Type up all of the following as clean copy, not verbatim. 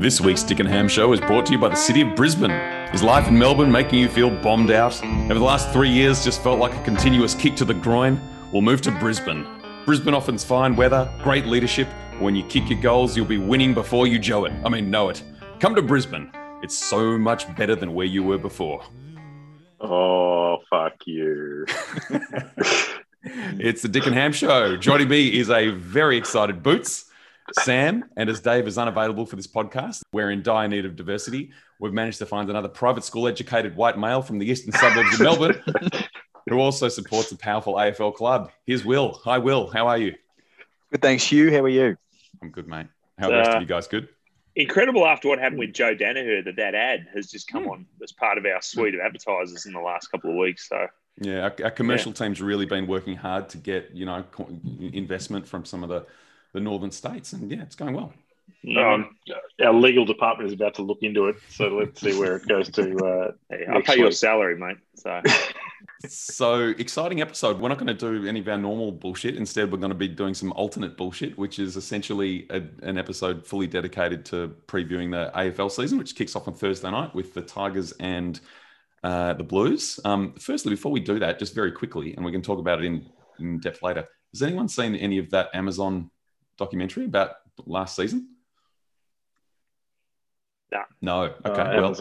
This week's Dick and Ham show is brought to you by the City of Brisbane. Is life in Melbourne making you feel bombed out? Over the last 3 years, just felt like a continuous kick to the groin? We'll move to Brisbane. Brisbane offers fine weather, great leadership. When you kick your goals, you'll be winning before you know it. Come to Brisbane. It's so much better than where you were before. Oh, fuck you. It's the Dick and Ham show. Joining me is a very excited Boots, Sam, and as Dave is unavailable for this podcast, we're in dire need of diversity. We've managed to find another private school educated white male from the eastern suburbs of Melbourne who also supports a powerful AFL club. Here's Will. Hi, Will. How are you? Good, thanks, Hugh. How are you? I'm good, mate. How are the rest of you guys? Good? Incredible after what happened with Joe Daniher that ad has just come on as part of our suite of advertisers in the last couple of weeks. So yeah, our commercial team's really been working hard to get, you know, investment from some of the northern states, and yeah, it's going well. Our legal department is about to look into it, so let's see where it goes to. I'll pay your salary, mate. So. So exciting episode. We're not going to do any of our normal bullshit. Instead, we're going to be doing some alternate bullshit, which is essentially an episode fully dedicated to previewing the AFL season, which kicks off on Thursday night with the Tigers and the Blues. Firstly, before we do that, just very quickly, and we can talk about it in depth later. Has anyone seen any of that Amazon documentary about last season? No. Okay. Well,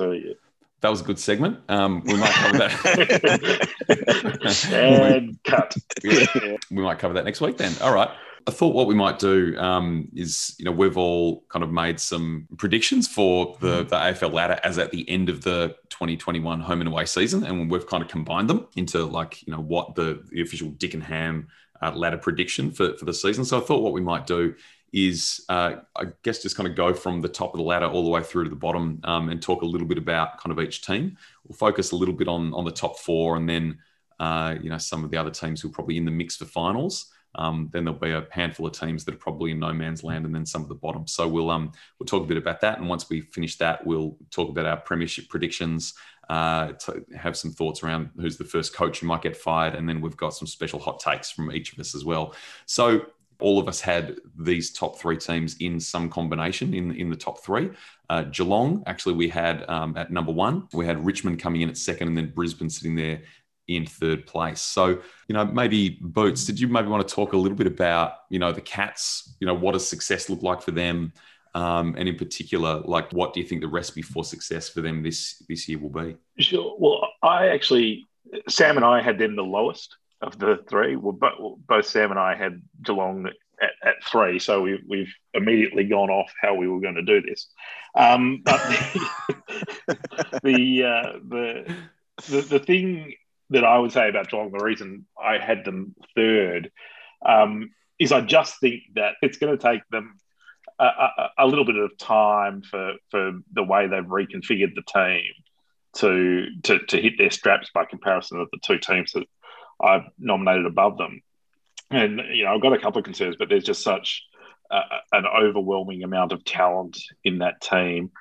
that was a good segment. We might cover that. And cut. We might cover that next week then. All right. I thought what we might do is, you know, we've all kind of made some predictions for the AFL ladder as at the end of the 2021 home and away season. And we've kind of combined them into, like, you know, what the official Dick and Ham ladder prediction for the season. So I thought what we might do is I guess just kind of go from the top of the ladder all the way through to the bottom and talk a little bit about kind of each team. We'll focus a little bit on the top four, and then, you know, some of the other teams who are probably in the mix for finals. Then there'll be a handful of teams that are probably in no man's land, and then some at the bottom. So we'll talk a bit about that. And once we finish that, we'll talk about our premiership predictions, to have some thoughts around who's the first coach who might get fired. And then we've got some special hot takes from each of us as well. So all of us had these top three teams in some combination in the top three. Geelong, actually, we had at number one. We had Richmond coming in at second, and then Brisbane sitting there in third place. So, you know, maybe Boots, did you maybe want to talk a little bit about, you know, the Cats? You know, what does success look like for them? And in particular, like, what do you think the recipe for success for them this year will be? Sure. Well, Sam and I had them the lowest of the three. Both Sam and I had Geelong at three, so we've immediately gone off how we were going to do this. But the thing that I would say about Geelong, the reason I had them third, is I just think that it's going to take them a little bit of time for the way they've reconfigured the team to hit their straps by comparison of the two teams that I've nominated above them. And, you know, I've got a couple of concerns, but there's just such an overwhelming amount of talent in that team.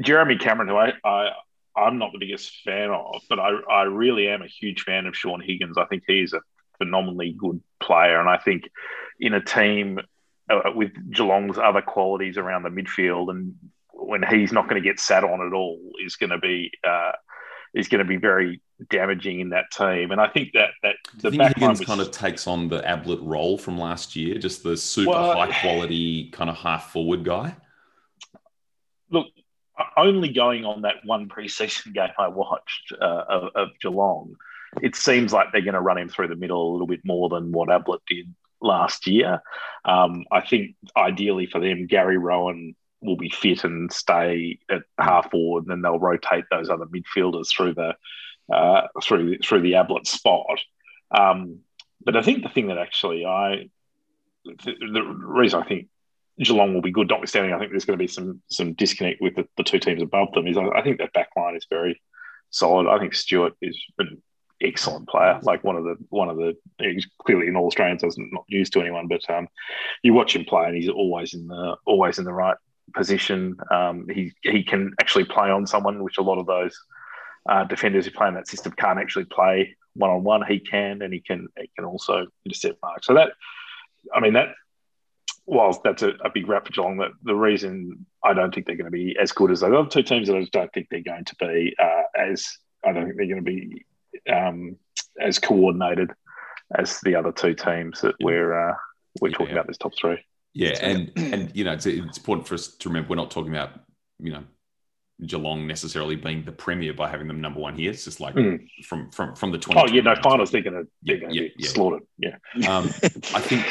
Jeremy Cameron, who I'm not the biggest fan of, but I really am a huge fan of Shaun Higgins. I think he's a phenomenally good player. And I think in a team with Geelong's other qualities around the midfield, and when he's not going to get sat on at all, is going to be very damaging in that team. And I think that the back line kind of takes on the Ablett role from last year, just the super high-quality kind of half-forward guy. Look, only going on that one preseason game I watched of Geelong, it seems like they're going to run him through the middle a little bit more than what Ablett did last year. I think ideally for them, Gary Rohan will be fit and stay at half forward, and then they'll rotate those other midfielders through the through the Ablett spot. But I think the thing that actually the reason I think Geelong will be good, notwithstanding I think there's going to be some disconnect with the two teams above them, is I think that back line is very solid. I think Stewart is an excellent player, like one of the he's clearly an All-Australian, so he's not used to anyone, but you watch him play and he's always in the right position. He can actually play on someone, which a lot of those defenders who play in that system can't actually play one-on-one. He can, and he can also intercept marks. So that whilst that's a big rap for Geelong, the reason I don't think they're going to be as good as the other two teams that I just don't think they're going to be as coordinated as the other two teams that we're talking about this top three. Yeah, and you know, it's important for us to remember we're not talking about, you know, Geelong necessarily being the premier by having them number one here. It's just like from the 20. Oh yeah, no, finals they're going to be slaughtered. Yeah, I think.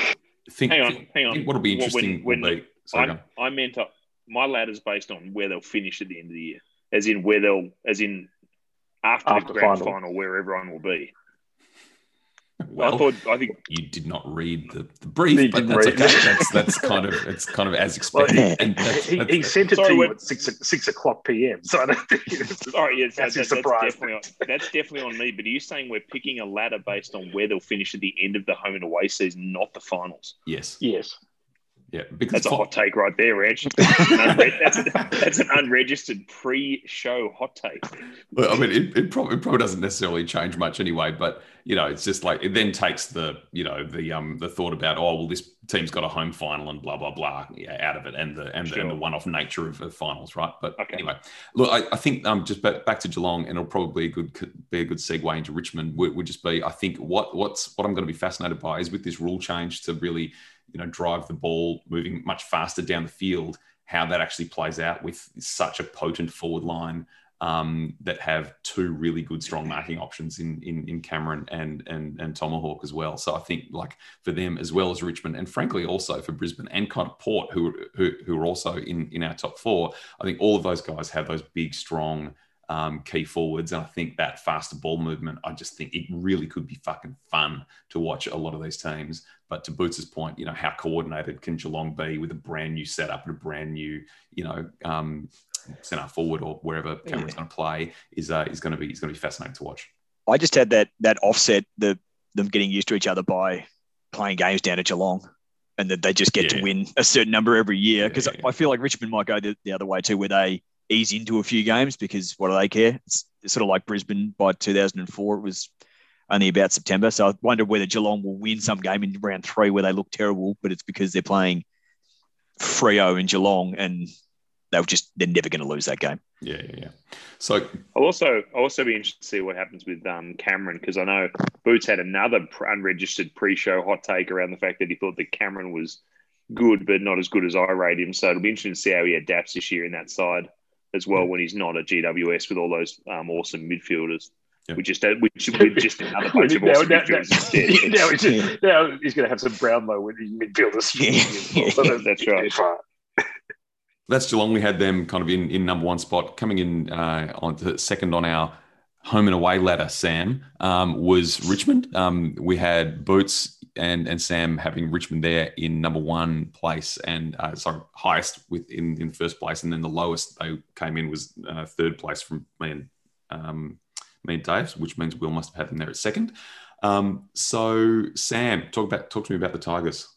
Hang on. Think what'll be interesting I meant my ladder's based on where they'll finish at the end of the year, after the grand final where everyone will be. Well, I think you did not read the brief, but that's okay. That's kind of as expected. Well, and he sent it to you at 6:00 p.m. So I don't think it's that's definitely on me. But are you saying we're picking a ladder based on where they'll finish at the end of the home and away season, not the finals? Yes. Yeah, because that's a hot take right there, Reg. That's an unregistered pre-show hot take. Well, I mean, it probably doesn't necessarily change much anyway, but you know, it's just like it then takes the thought about this team's got a home final and blah blah blah out of it, and the one-off nature of the finals, right? But anyway, look, I think just back to Geelong, and it'll probably be a good segue into Richmond. Would just be, I think what I'm going to be fascinated by is with this rule change to really, you know, drive the ball moving much faster down the field, how that actually plays out with such a potent forward line that have two really good strong marking options in Cameron and Tomahawk as well. So I think like for them as well as Richmond, and frankly also for Brisbane and kind of Port who are also in our top four, I think all of those guys have those big strong key forwards, and I think that faster ball movement, I just think it really could be fucking fun to watch a lot of these teams. But to Boots's point, you know, how coordinated can Geelong be with a brand new setup and a brand new, you know, centre forward or wherever Cameron's going to play is going to be fascinating to watch. I just had that offset, them getting used to each other by playing games down at Geelong, and that they just get to win a certain number every year, because I feel like Richmond might go the other way too, where they ease into a few games because what do they care? It's sort of like Brisbane by 2004. It was only about September. So I wonder whether Geelong will win some game in round three where they look terrible, but it's because they're playing Freo in Geelong and they're never going to lose that game. Yeah. So I'll also be interested to see what happens with Cameron, because I know Boots had another unregistered pre-show hot take around the fact that he thought that Cameron was good, but not as good as I rate him. So it'll be interesting to see how he adapts this year in that side as well when he's not at GWS with all those awesome midfielders. Yep. We're just another bunch of awesome midfielders instead. Now he's going to have some Brownlow with his midfielders. So that's right. That's Geelong. We had them kind of in number one spot. Coming in on second on our home and away ladder, Sam, was Richmond. We had Boots and Sam having Richmond there in number one place and highest within first place, and then the lowest they came in was third place from me and Dave, which means Will must have had them there at second. So Sam, talk to me about the Tigers.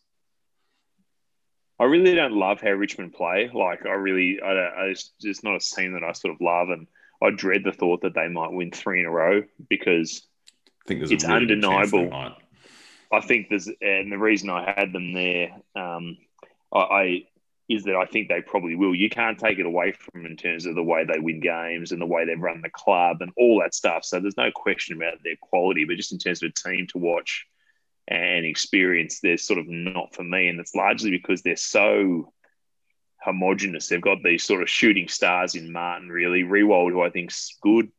I really don't love how Richmond play. Like it's not a team that I sort of love, and I dread the thought that they might win three in a row because I think it's really undeniable. I think the reason I had them there is that I think they probably will. You can't take it away from them in terms of the way they win games and the way they've run the club and all that stuff. So there's no question about their quality, but just in terms of a team to watch and experience, they're sort of not for me. And it's largely because they're so homogenous. They've got these sort of shooting stars in Martin, really. Riewoldt, who I think's good.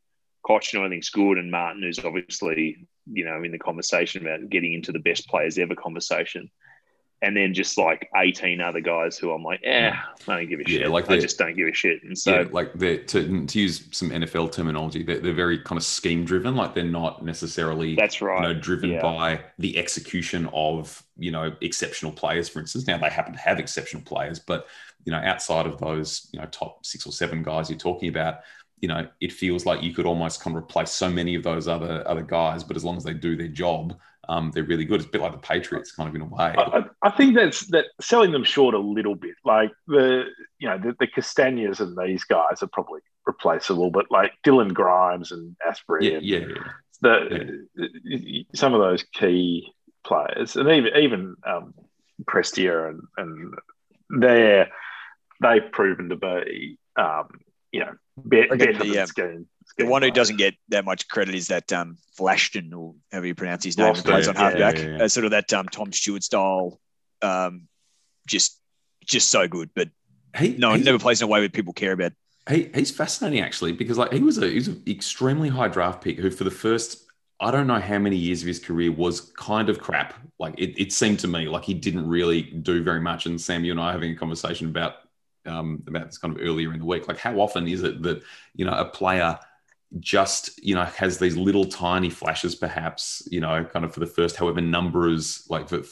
Cotchin, who I think's good. And Martin, who's obviously, you know, in the conversation about getting into the best players ever conversation. And then just like 18 other guys who I'm like, I don't give a shit. Like I just don't give a shit. And so like they're, to use some NFL terminology, they're very kind of scheme driven. Like they're not necessarily driven by the execution of, you know, exceptional players, for instance. Now they happen to have exceptional players, but, you know, outside of those, you know, top 6 or 7 guys you're talking about, you know, it feels like you could almost kind of replace so many of those other guys, but as long as they do their job, they're really good. It's a bit like the Patriots, kind of, in a way. I think that's selling them short a little bit. Like the Castagnas and these guys are probably replaceable, but like Dylan Grimes and Asprey, some of those key players, and even Prestia, and they've proven to be, better than the scheme. The one who doesn't get that much credit is that Flashton, or however you pronounce his name, who plays on halfback. Yeah. Sort of that Tom Stewart style, just so good. But he never plays in a way that people care about. He's fascinating actually, because like he was an extremely high draft pick who for the first I don't know how many years of his career was kind of crap. Like it seemed to me like he didn't really do very much. And Sam, you and I are having a conversation about this kind of earlier in the week. Like how often is it that a player just has these little tiny flashes, perhaps kind of for the first however numbers like for the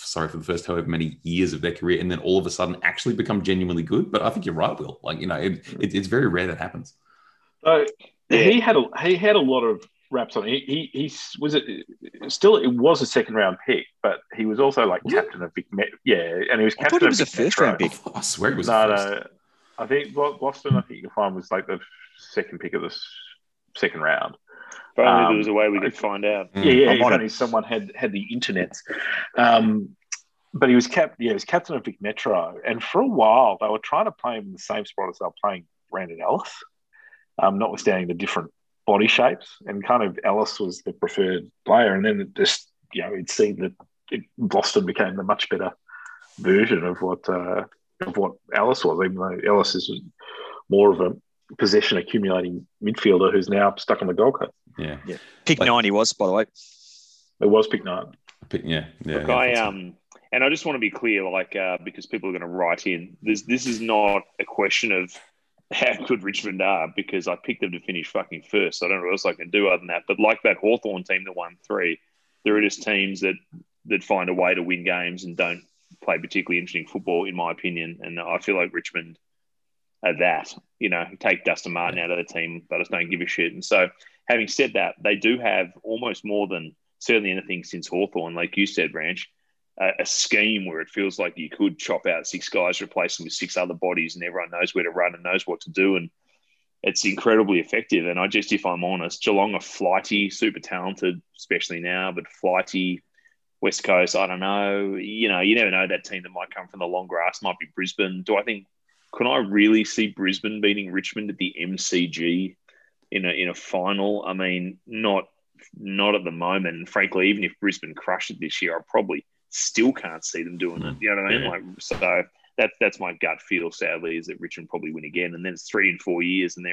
first however many years of their career, and then all of a sudden actually become genuinely good. But I think you're right, Will. Like it's very rare that happens. So he had a lot of raps on. He was it was a second round pick, but he was also like captain of Vic Metro. Yeah, and he was captain. I thought it was a first round pick. I swear it was. No. I think Boston. I think you can find was like the second pick of the second round. But there was a way we could find out. Yeah. If only someone had the internet. But he was captain of Vic Metro, and for a while they were trying to play him in the same spot as they were playing Brandon Ellis, notwithstanding the different body shapes, and kind of Ellis was the preferred player, and then it just it seemed that Boston became the much better version of what Ellis was, even though Ellis is more of a possession accumulating midfielder who's now stuck on the Gold Coast. Yeah. Pick 9 he was, by the way. It was pick 9. Yeah. Look, I just want to be clear, because people are going to write in. This is not a question of how good Richmond are, because I picked them to finish fucking first. So I don't know what else I can do other than that. But like that Hawthorn team that won 3, there are just teams that find a way to win games and don't play particularly interesting football, in my opinion. And I feel like Richmond are that. Take Dustin Martin out of the team, they just don't give a shit. And so having said that, they do have almost more than certainly anything since Hawthorn, like you said, Ranch, a scheme where it feels like you could chop out 6 guys, replace them with 6 other bodies, and everyone knows where to run and knows what to do, and it's incredibly effective. And if I'm honest, Geelong are flighty, super talented, especially now, but flighty. West Coast, I don't know. You never know, that team that might come from the long grass might be Brisbane. Can I really see Brisbane beating Richmond at the MCG in a final? I mean, not at the moment. And frankly, even if Brisbane crushed it this year, I probably still can't see them doing it. You know what I mean? So that's my gut feel, sadly, is that Richmond probably win again. And then it's 3 and 4 years and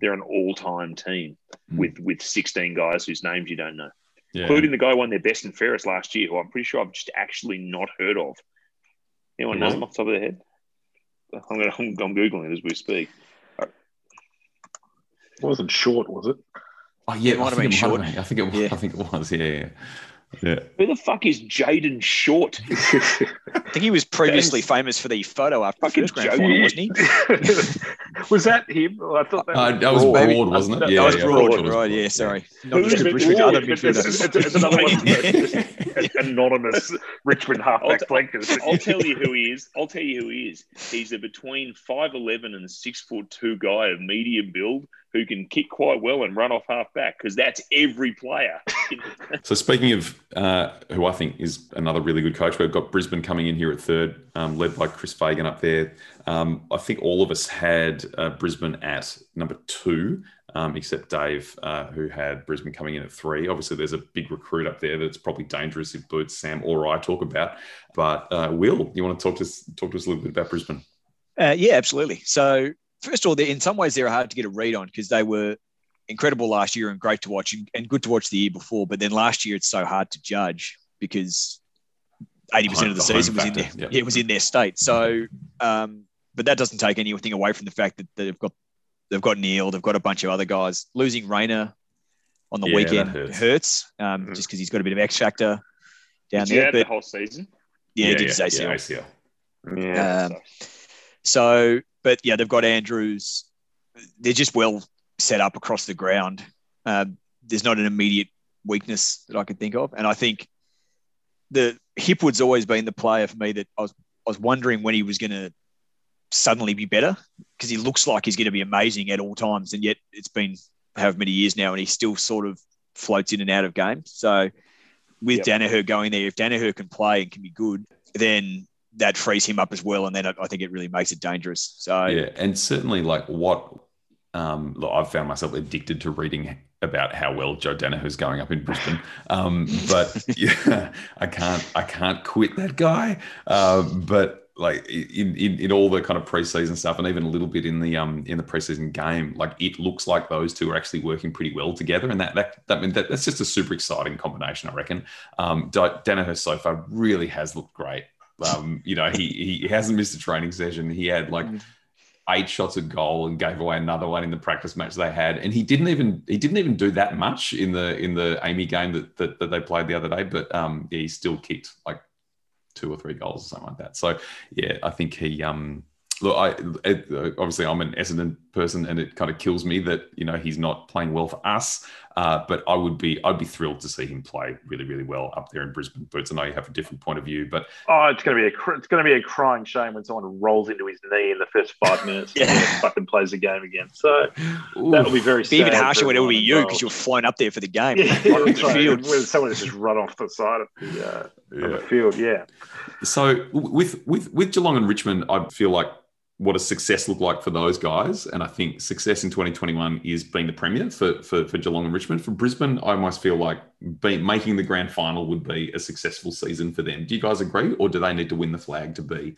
they're an all-time team with 16 guys whose names you don't know. Yeah. Including the guy who won their best and fairest last year, who I'm pretty sure I've just actually not heard of. Anyone knows him off the top of their head? I'm Googling it as we speak. Right. It wasn't Short, was it? Oh, yeah, it might have been Short. I think it was, yeah. Who the fuck is Jaden Short? I think he was previously famous for the photo after the first grand final, wasn't he? Was that him? Well, I thought that was Broad, wasn't it? That was Broad, right? Yeah, sorry. Not just Richmond, other midfielders. It's another one. It's anonymous Richmond halfback flankers. I'll tell you who he is. He's a between 5'11" and 6'2" guy of medium build who can kick quite well and run off halfback, because that's every player. So speaking of who I think is another really good coach, we've got Brisbane coming in here at third, led by Chris Fagan up there. I think all of us had Brisbane at number 2, except Dave, who had Brisbane coming in at 3. Obviously, there's a big recruit up there that's probably dangerous if both Sam or I talk about. But Will, you want to talk to us a little bit about Brisbane? Yeah, absolutely. So first of all, in some ways, they're hard to get a read on because they were incredible last year and great to watch and good to watch the year before. But then last year, it's so hard to judge because 80% of the season was in there. Yep. It was in their state. So, but that doesn't take anything away from the fact that they've got Neil, they've got a bunch of other guys. Losing Rayner on the weekend hurts just because he's got a bit of X factor down there. But the whole season. Yeah, he did his ACL. But yeah, they've got Andrews. They're just well set up across the ground. There's not an immediate weakness that I can think of. And I think Hipwood's always been the player for me that I was wondering when he was going to suddenly be better, because he looks like he's going to be amazing at all times. And yet it's been however many years now and he still sort of floats in and out of games. So with Daniher going there, if Daniher can play and can be good, then that frees him up as well. And then I think it really makes it dangerous. So yeah, and certainly like what I've found myself addicted to reading about how well Joe Daniher is going up in Brisbane. But yeah, I can't quit that guy. But like in all the kind of preseason stuff, and even a little bit in the preseason game, like it looks like those two are actually working pretty well together, and that's just a super exciting combination, I reckon. Daniher so far really has looked great. He hasn't missed a training session. He had like 8 shots at goal and gave away another one in the practice match they had, and he didn't even do that much in the Amy game that they played the other day. But he still kicked like 2 or 3 goals or something like that. So yeah, I think he obviously I'm an Essendon person, and it kind of kills me that he's not playing well for us. But I'd be thrilled to see him play really, really well up there in Brisbane. But I know you have a different point of view. But it's going to be a crying shame when someone rolls into his knee in the first 5 minutes yeah. and fucking plays the game again. So that'll be very sad. Even harsher when it'll be you because you're flown up there for the game. Yeah, on the field. When someone has just run off the side of the field. Yeah. So with Geelong and Richmond, I feel like what does success look like for those guys? And I think success in 2021 is being the premier for Geelong and Richmond. For Brisbane, I almost feel like making the grand final would be a successful season for them. Do you guys agree, or do they need to win the flag to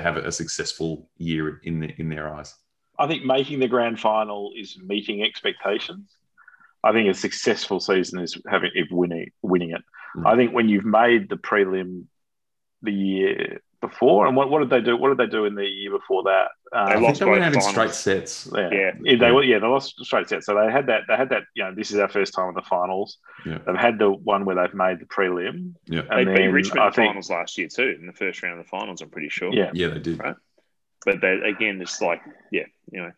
have a successful year in their eyes? I think making the grand final is meeting expectations. I think a successful season is winning it. Mm. I think when you've made the prelim the year before, and what did they do? What did they do in the year before that? They went out in straight sets. They lost straight sets. So they had that. This is our first time in the finals. Yeah. They've had the one where they've made the prelim. Yeah, and they beat Richmond in the finals last year too. In the first round of the finals, I'm pretty sure. Yeah, they did. Right? But they, again, it's like they're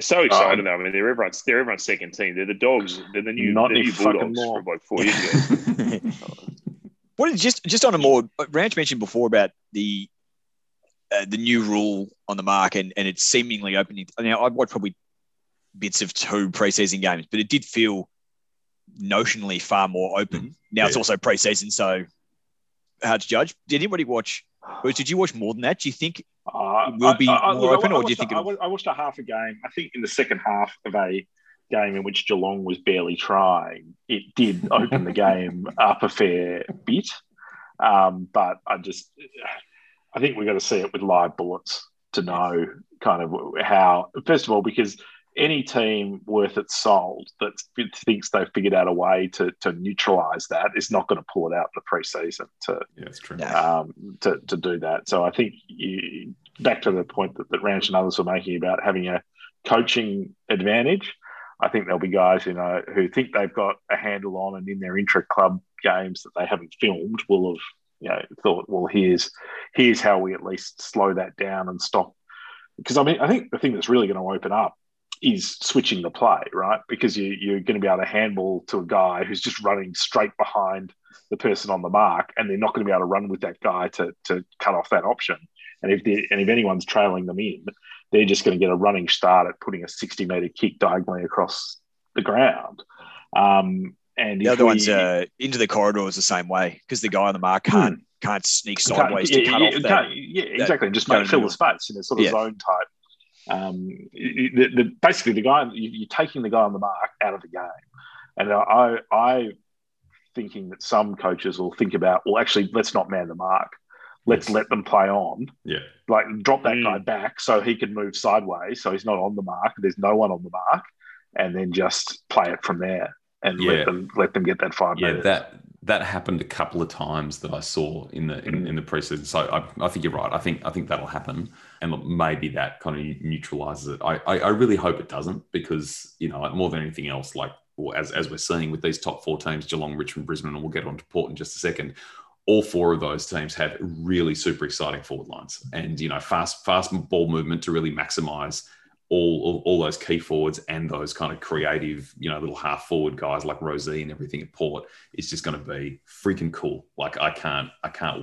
so excited though. I mean, they're everyone's second team. They're the Dogs. They're the new Bulldogs from like 4 years ago. What is just on a more Ranch mentioned before about the new rule on the mark and it's seemingly opening. Now I've watched probably bits of 2 preseason games, but it did feel notionally far more open. Now it's also preseason, so hard to judge. Did anybody watch? Or did you watch more than that? Do you think it will be more open, or do you think? I watched a half a game. I think in the second half of a game in which Geelong was barely trying, it did open the game up a fair bit. But I think we've got to see it with live bullets to know kind of how, first of all, because any team worth its salt that thinks they've figured out a way to neutralise that is not going to pull it out in the preseason that's true. To do that. So I think back to the point that Ranch and others were making about having a coaching advantage, I think there'll be guys, who think they've got a handle on, and in their intra-club games that they haven't filmed will have, thought, well, here's how we at least slow that down and stop. Because I think the thing that's really going to open up is switching the play, right? Because you're going to be able to handball to a guy who's just running straight behind the person on the mark, and they're not going to be able to run with that guy to cut off that option. And if anyone's trailing them in, they're just going to get a running start at putting a 60-metre kick diagonally across the ground. And the other one's into the corridor is the same way, because the guy on the mark can't sneak sideways to cut off that. Yeah, exactly. Just fill the space in a sort of zone type. Basically, the guy you're taking the guy on the mark out of the game. And I thinking that some coaches will think about, well, actually, let's not man the mark. Let's let them play on. Yeah. Like drop that guy back so he can move sideways, so he's not on the mark. There's no one on the mark, and then just play it from there and let them get that 5 minutes. Yeah, that happened a couple of times that I saw in the preseason. So I think you're right. I think that'll happen, and maybe that kind of neutralizes it. I really hope it doesn't, because more than anything else, like as we're seeing with these top 4 teams, Geelong, Richmond, Brisbane, and we'll get on to Port in just a second. All 4 of those teams have really super exciting forward lines, and fast ball movement to really maximise all those key forwards and those kind of creative, little half forward guys like Rozee and everything at Port. It's just going to be freaking cool. Like I can't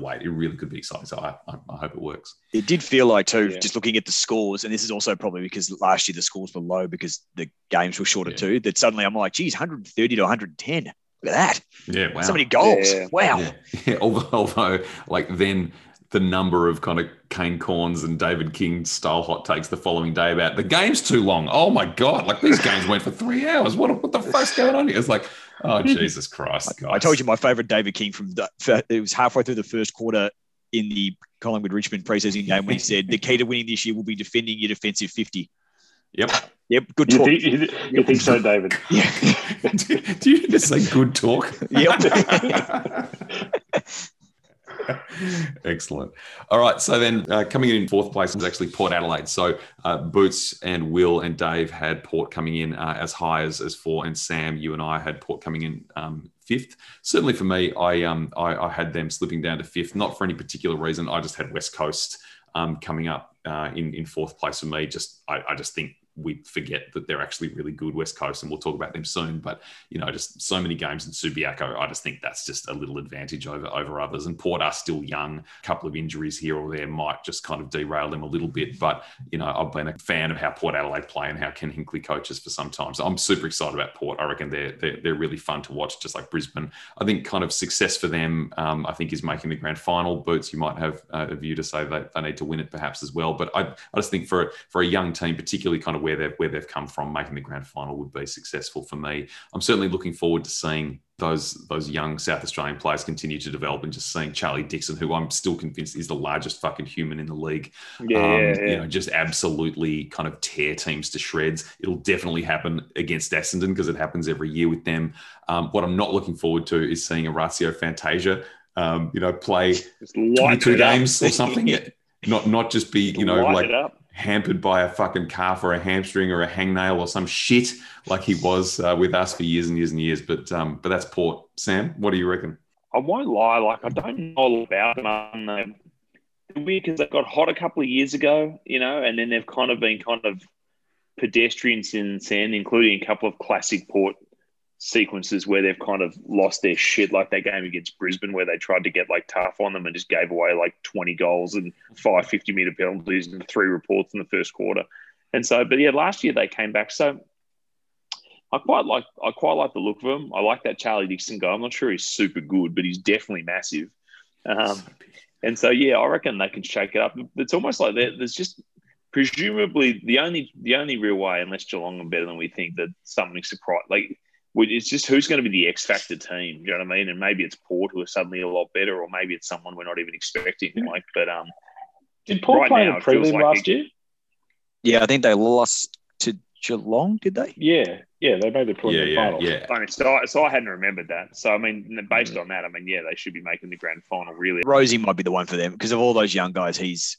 wait. It really could be exciting. So I hope it works. It did feel like too, just looking at the scores, and this is also probably because last year the scores were low because the games were shorter too. That suddenly I'm like, geez, 130 to 110. Look at that. Yeah, wow. So many goals. Yeah. Wow. Yeah. Although, like, then the number of kind of Kane Corns and David King style hot takes the following day about the game's too long. Oh my God. Like these games went for 3 hours. What the fuck's going on here? It's like, oh, Jesus Christ. Guys. I told you my favorite David King from it was halfway through the first quarter in the Collingwood-Richmond preseason game when he said, the key to winning this year will be defending your defensive 50. Yep. Yep. Good talk. You think so, David? Yeah. do you just say good talk? Yep. Excellent. All right. So then coming in fourth place is actually Port Adelaide. So Boots and Will and Dave had Port coming in as high as four. And Sam, you and I had Port coming in fifth. Certainly for me, I had them slipping down to fifth, not for any particular reason. I just had West Coast coming up in fourth place for me. I just think we forget that they're actually really good, West Coast, and we'll talk about them soon. But, you know, just so many games in Subiaco, I just think that's just a little advantage over others. And Port are still young. A couple of injuries here or there might just kind of derail them a little bit. But, you know, I've been a fan of how Port Adelaide play and how Ken Hinckley coaches for some time. So I'm super excited about Port. I reckon they're really fun to watch, just like Brisbane. I think kind of success for them, I think, is making the grand final. Boots, you might have a view to say that they need to win it perhaps as well. But I just think for a young team, particularly kind of where they've come from, making the grand final would be successful for me. I'm certainly looking forward to seeing those young South Australian players continue to develop and just seeing Charlie Dixon, who I'm still convinced is the largest fucking human in the league, you know, just absolutely kind of tear teams to shreds. It'll definitely happen against Essendon because it happens every year with them. What I'm not looking forward to is seeing Orazio Fantasia, you know, play 22 games or something. Not just be, you know, like hampered by a fucking calf or a hamstring or a hangnail or some shit like he was with us for years and years and years. But that's Port. Sam, what do you reckon? I won't lie. Like, I don't know about them. They're weird because they got hot a couple of years ago, you know, and then they've kind of been pedestrians in sand, including a couple of classic Port sequences where they've kind of lost their shit, like that game against Brisbane where they tried to get like tough on them and just gave away like 20 goals and 5 50-metre penalties and 3 reports in the first quarter. And so, but yeah, last year they came back. So I quite like the look of them. I like that Charlie Dixon guy. I'm not sure he's super good, but he's definitely massive. And so, yeah, I reckon they can shake it up. It's almost like there's just presumably the only real way, unless Geelong are better than we think, that something surprised, like, it's just who's going to be the X-factor team, you know what I mean? And maybe it's Port who are suddenly a lot better, or maybe it's someone we're not even expecting. Like, but did Port play in the prelim last year? Yeah, I think they lost to Geelong, did they? Yeah, they made the prelim final. Yeah. I mean, so I hadn't remembered that. So I mean, based on that, I mean, yeah, they should be making the grand final. Really, Rozee might be the one for them because of all those young guys. He's,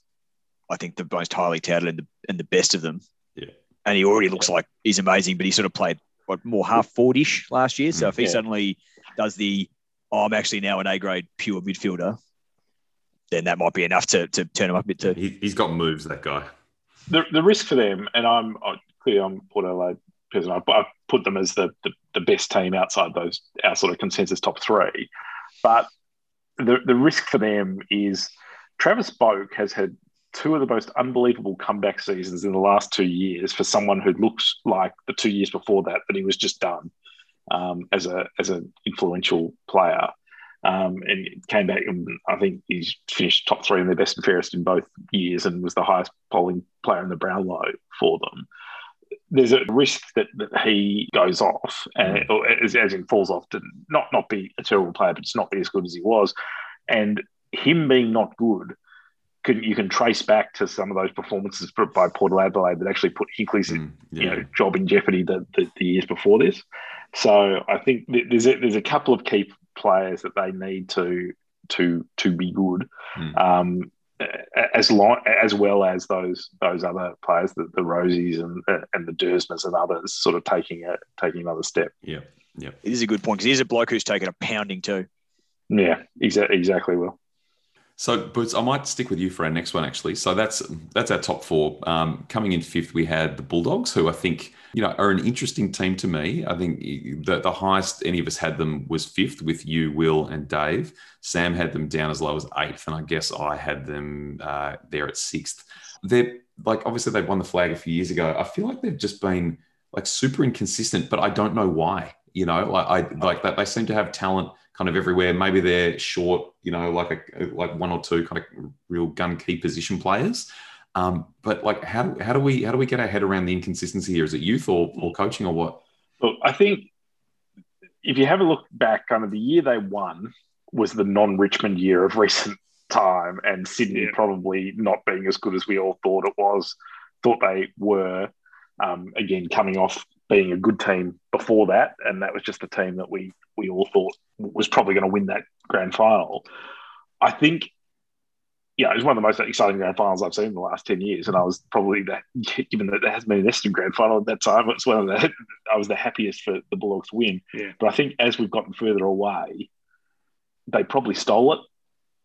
I think, the most highly touted and the best of them. Yeah, and he already looks like he's amazing, but he sort of played more half forward-ish last year. So if he suddenly does the, I'm actually now an A-grade pure midfielder, then that might be enough to turn him up a bit too. He's got moves, that guy. The risk for them, and I'm clearly Port Adelaide person, I put them as the best team outside those, our sort of consensus top three. But the risk for them is Travis Boak has had two of the most unbelievable comeback seasons in the last 2 years for someone who looks like the 2 years before that he was just done as an influential player. And came back, and I think he's finished top three in their best and fairest in both years and was the highest polling player in the Brownlow for them. There's a risk that he goes off, or as in falls off, to not be a terrible player, but just not be as good as he was. And him being not good, you can trace back to some of those performances by Port Adelaide that actually put Hinckley's job in jeopardy the years before this. So I think there's a couple of key players that they need to be good, as well as those other players, the Roseys and the Dursmans and others, sort of taking another step. Yeah, yeah, it is a good point because he's a bloke who's taken a pounding too. Yeah, exactly. Will. So, Boots, I might stick with you for our next one, actually. So that's our top four. Coming in fifth, we had the Bulldogs, who I think, you know, are an interesting team to me. I think the highest any of us had them was fifth with you, Will, and Dave. Sam had them down as low as eighth, and I guess I had them there at sixth. They're like, obviously, they won the flag a few years ago. I feel like they've just been like super inconsistent, but I don't know why. you know, like that. They seem to have talent kind of everywhere. Maybe they're short, you know, like one or two kind of real gun key position players. But like, how do we get our head around the inconsistency here? Is it youth or coaching or what? Look, I think if you have a look back, kind of the year they won was the non-Richmond year of recent time, and Sydney probably not being as good as we all thought it was. Thought they were, again, coming off being a good team before that, and that was just the team that we all thought was probably going to win that grand final. I think, yeah, it was one of the most exciting grand finals I've seen in the last 10 years, and I was probably, that, given that there hasn't been an Essendon grand final at that time, it's one of the, I was the happiest for the Bulldogs to win. Yeah. But I think as we've gotten further away, they probably stole it,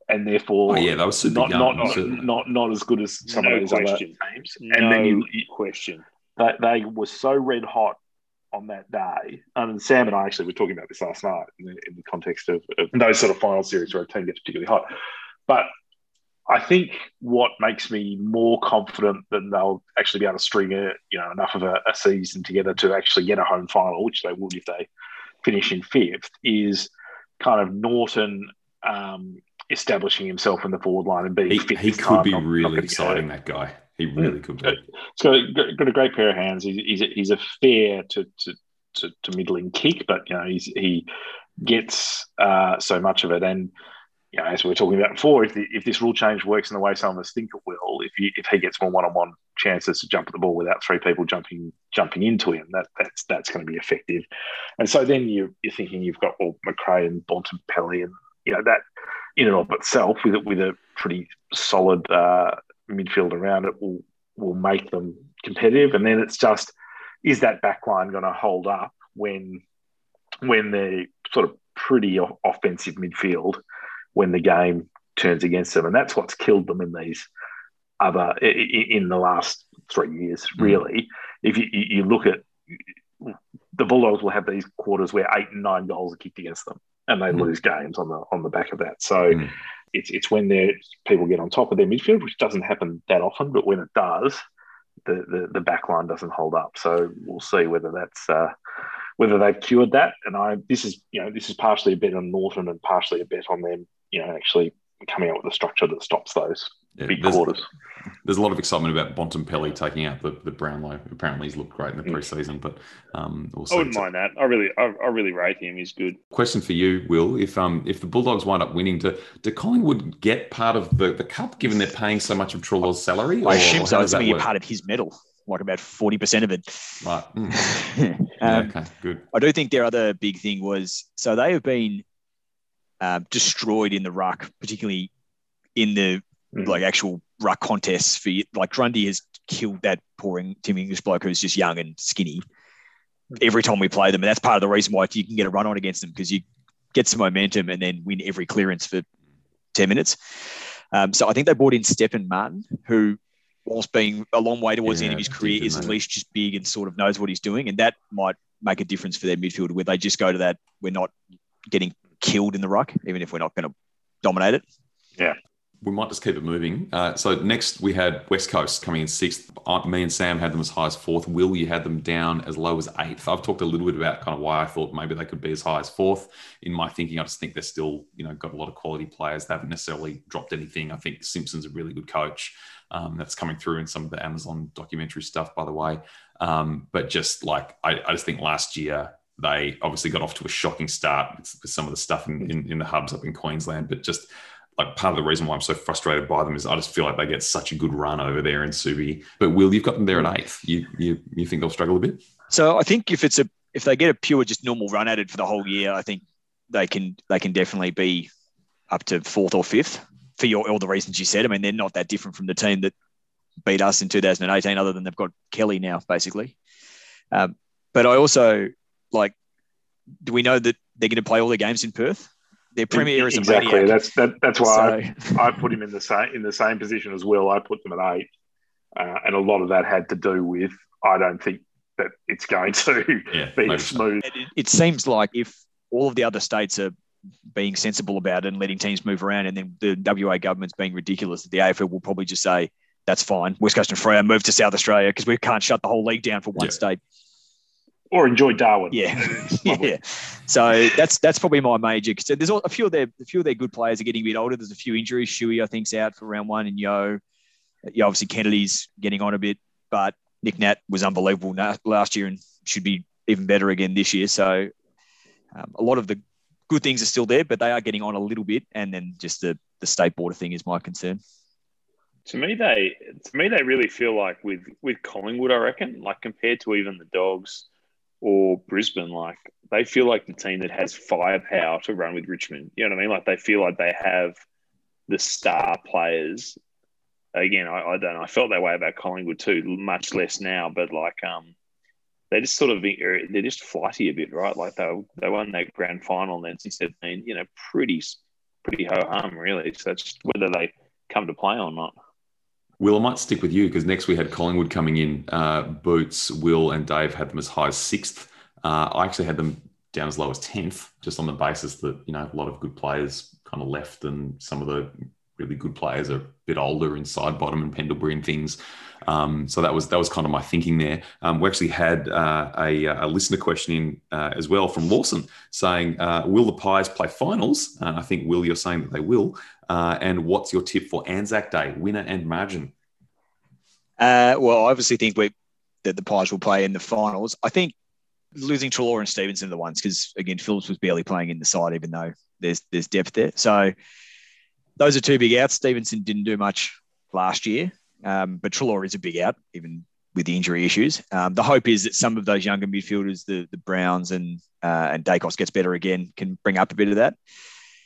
and therefore that was super not as good as some of those other teams. And then you question that they were so red hot on that day. And Sam and I actually were talking about this last night in the context of those sort of final series where a team gets particularly hot. But I think what makes me more confident that they'll actually be able to string enough of a season together to actually get a home final, which they would if they finish in fifth, is kind of Norton establishing himself in the forward line and being fit. He could be really exciting, that guy. He really could be. So got a great pair of hands. He's a fair to middling kick, but you know he gets so much of it. And you know, as we were talking about before, if this rule change works in the way some of us think it will, if he gets more one-on-one chances to jump at the ball without three people jumping into him, that's going to be effective. And so then you're thinking you've got McRae and Bontempelli, and you know that in and of itself, with a pretty solid midfield around it, will make them competitive. And then it's just, is that back line going to hold up when the sort of pretty offensive midfield, when the game turns against them? And that's what's killed them in these in the last 3 years, really. If you look at, the Bulldogs will have these quarters where 8 and 9 goals are kicked against them, and they lose games on the back of that. So it's when their people get on top of their midfield, which doesn't happen that often, but when it does, the back line doesn't hold up. So we'll see whether that's whether they've cured that. And this is partially a bet on Norton and partially a bet on them, you know, actually coming up with a structure that stops those big quarters. There's a lot of excitement about Bontempelli taking out the Brownlow. Apparently, he's looked great in the preseason, but also I wouldn't mind that. I really rate him. He's good. Question for you, Will: if the Bulldogs wind up winning, do Collingwood get part of the cup, given they're paying so much of Treloar's salary? I assume so. It's going to be part of his medal, like about 40% of it. Right. Okay. Good. I do think their other big thing was, so they have been destroyed in the ruck, particularly in the like actual ruck contests for you. Like Grundy has killed that poor Tim English bloke who's just young and skinny every time we play them. And that's part of the reason why you can get a run on against them, because you get some momentum and then win every clearance for 10 minutes. So I think they brought in Stepan Martin, who, whilst being a long way towards the end of his career, is at least just big and sort of knows what he's doing. And that might make a difference for their midfield, where they just go to that, we're not getting killed in the ruck, even if we're not going to dominate it. Yeah. We might just keep it moving. So next we had West Coast coming in sixth. Me and Sam had them as high as fourth. Will, you had them down as low as eighth. I've talked a little bit about kind of why I thought maybe they could be as high as fourth. In my thinking, I just think they're still, you know, got a lot of quality players. They haven't necessarily dropped anything. I think Simpson's a really good coach. That's coming through in some of the Amazon documentary stuff, by the way. But just like, I just think last year, they obviously got off to a shocking start with some of the stuff in the hubs up in Queensland, but just like part of the reason why I'm so frustrated by them is I just feel like they get such a good run over there in Subi. But Will, you've got them there at eighth. You think they'll struggle a bit? So I think if they get a pure just normal run at it for the whole year, I think they can definitely be up to fourth or fifth for all the reasons you said. I mean, they're not that different from the team that beat us in 2018, other than they've got Kelly now basically. But I also, like, do we know that they're going to play all their games in Perth? Their premier is exactly. A that's why so. I put him in the same position as Will. I put them at eight, and a lot of that had to do with I don't think that it's going to be smooth. It seems like if all of the other states are being sensible about it and letting teams move around, and then the WA government's being ridiculous, the AFL will probably just say that's fine. West Coast and Freo move to South Australia because we can't shut the whole league down for one state. Or enjoy Darwin. Yeah. So that's probably my major. So there's a few of their good players are getting a bit older. There's a few injuries. Shuey, I think, is out for round one, and Yo, obviously Kennedy's getting on a bit, but Nick Nat was unbelievable last year and should be even better again this year. So a lot of the good things are still there, but they are getting on a little bit. And then just the state border thing is my concern. To me, they really feel like with Collingwood, I reckon, like compared to even the Dogs or Brisbane, like they feel like the team that has firepower to run with Richmond. You know what I mean? Like they feel like they have the star players. Again, I don't know. I felt that way about Collingwood too, much less now. But like they just they're just flighty a bit, right? Like they won that grand final in 2017, pretty ho-hum really. So that's whether they come to play or not. Will, I might stick with you because next we had Collingwood coming in. Boots, Will and Dave had them as high as 6th. I actually had them down as low as 10th, just on the basis that, a lot of good players kind of left and some of the really good players are a bit older inside Bottom and Pendlebury and things. So that was kind of my thinking there. We actually had a listener question in as well from Lawson saying, will the Pies play finals? I think, Will, you're saying that they will. And what's your tip for Anzac Day, winner and margin? Well, I obviously think that the Pies will play in the finals. I think losing Treloar and Stephenson are the ones because, again, Phillips was barely playing in the side even though there's depth there. So those are two big outs. Stephenson didn't do much last year. But Treloar is a big out, even with the injury issues. The hope is that some of those younger midfielders, the Browns and Dacos gets better again, can bring up a bit of that.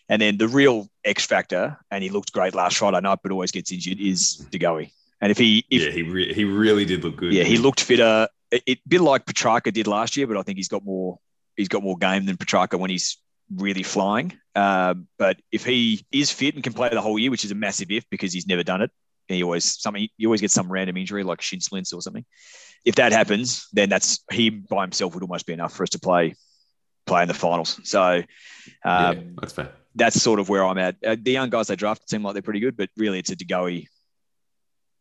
And then the real X factor, and he looked great last Friday night, but always gets injured, is De Goey. And he really did look good. Yeah, he looked fitter. It a bit like Petrarca did last year, but I think he's got more game than Petrarca when he's really flying. But if he is fit and can play the whole year, which is a massive if because he's never done it. You always get some random injury like shin splints or something. If that happens, then that's him by himself would almost be enough for us to play in the finals. So yeah, that's fair. That's sort of where I'm at. The young guys they drafted seem like they're pretty good, but really it's a De Goey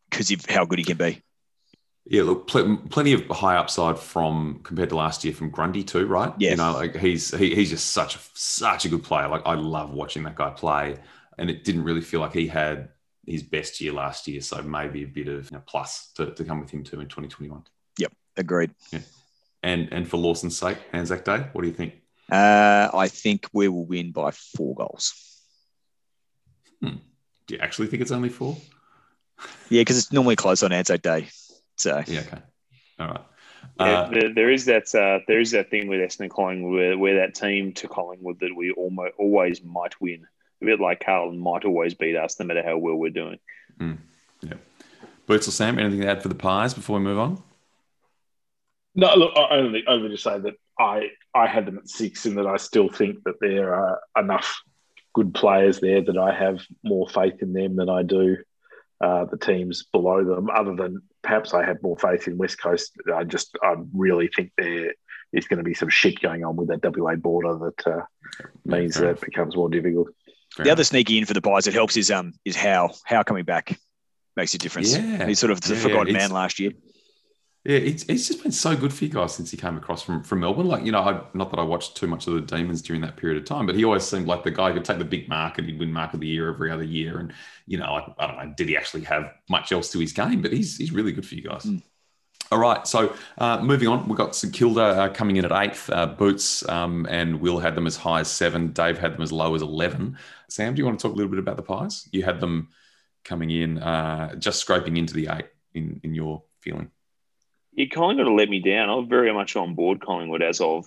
because of how good he can be. Yeah, look, plenty of high upside compared to last year from Grundy too, right? Yes. He's just such a good player. Like I love watching that guy play, and it didn't really feel like he had his best year last year. So maybe a bit of plus to come with him too in 2021. Yep. Agreed. Yeah. And for Lawson's sake, Anzac Day, what do you think? I think we will win by 4 goals. Do you actually think it's only 4? Yeah. Cause it's normally close on Anzac Day. So yeah. Okay. All right. There is that thing with Essendon Collingwood where that team to Collingwood that we almost always might win. A bit like Carlton might always beat us, no matter how well we're doing. Yeah. Boots or Sam, anything to add for the Pies before we move on? No, look, I only to say that I had them at 6 and that I still think that there are enough good players there that I have more faith in them than I do the teams below them, other than perhaps I have more faith in West Coast. I really think they're is going to be some shit going on with that WA border that means that it becomes more difficult. The other sneaky in for the Pies that helps is Howe coming back makes a difference. Yeah. He's sort of the forgotten man last year. Yeah, it's just been so good for you guys since he came across from Melbourne. Like, not that I watched too much of the Demons during that period of time, but he always seemed like the guy who could take the big mark and he'd win mark of the year every other year. And, I don't know, did he actually have much else to his game? But he's really good for you guys. Mm. All right, so moving on, we've got St Kilda coming in at 8th. Boots and Will had them as high as 7. Dave had them as low as 11. Sam, do you want to talk a little bit about the Pies? You had them coming in, just scraping into the 8 in your feeling. Yeah, Collingwood let me down. I was very much on board Collingwood as of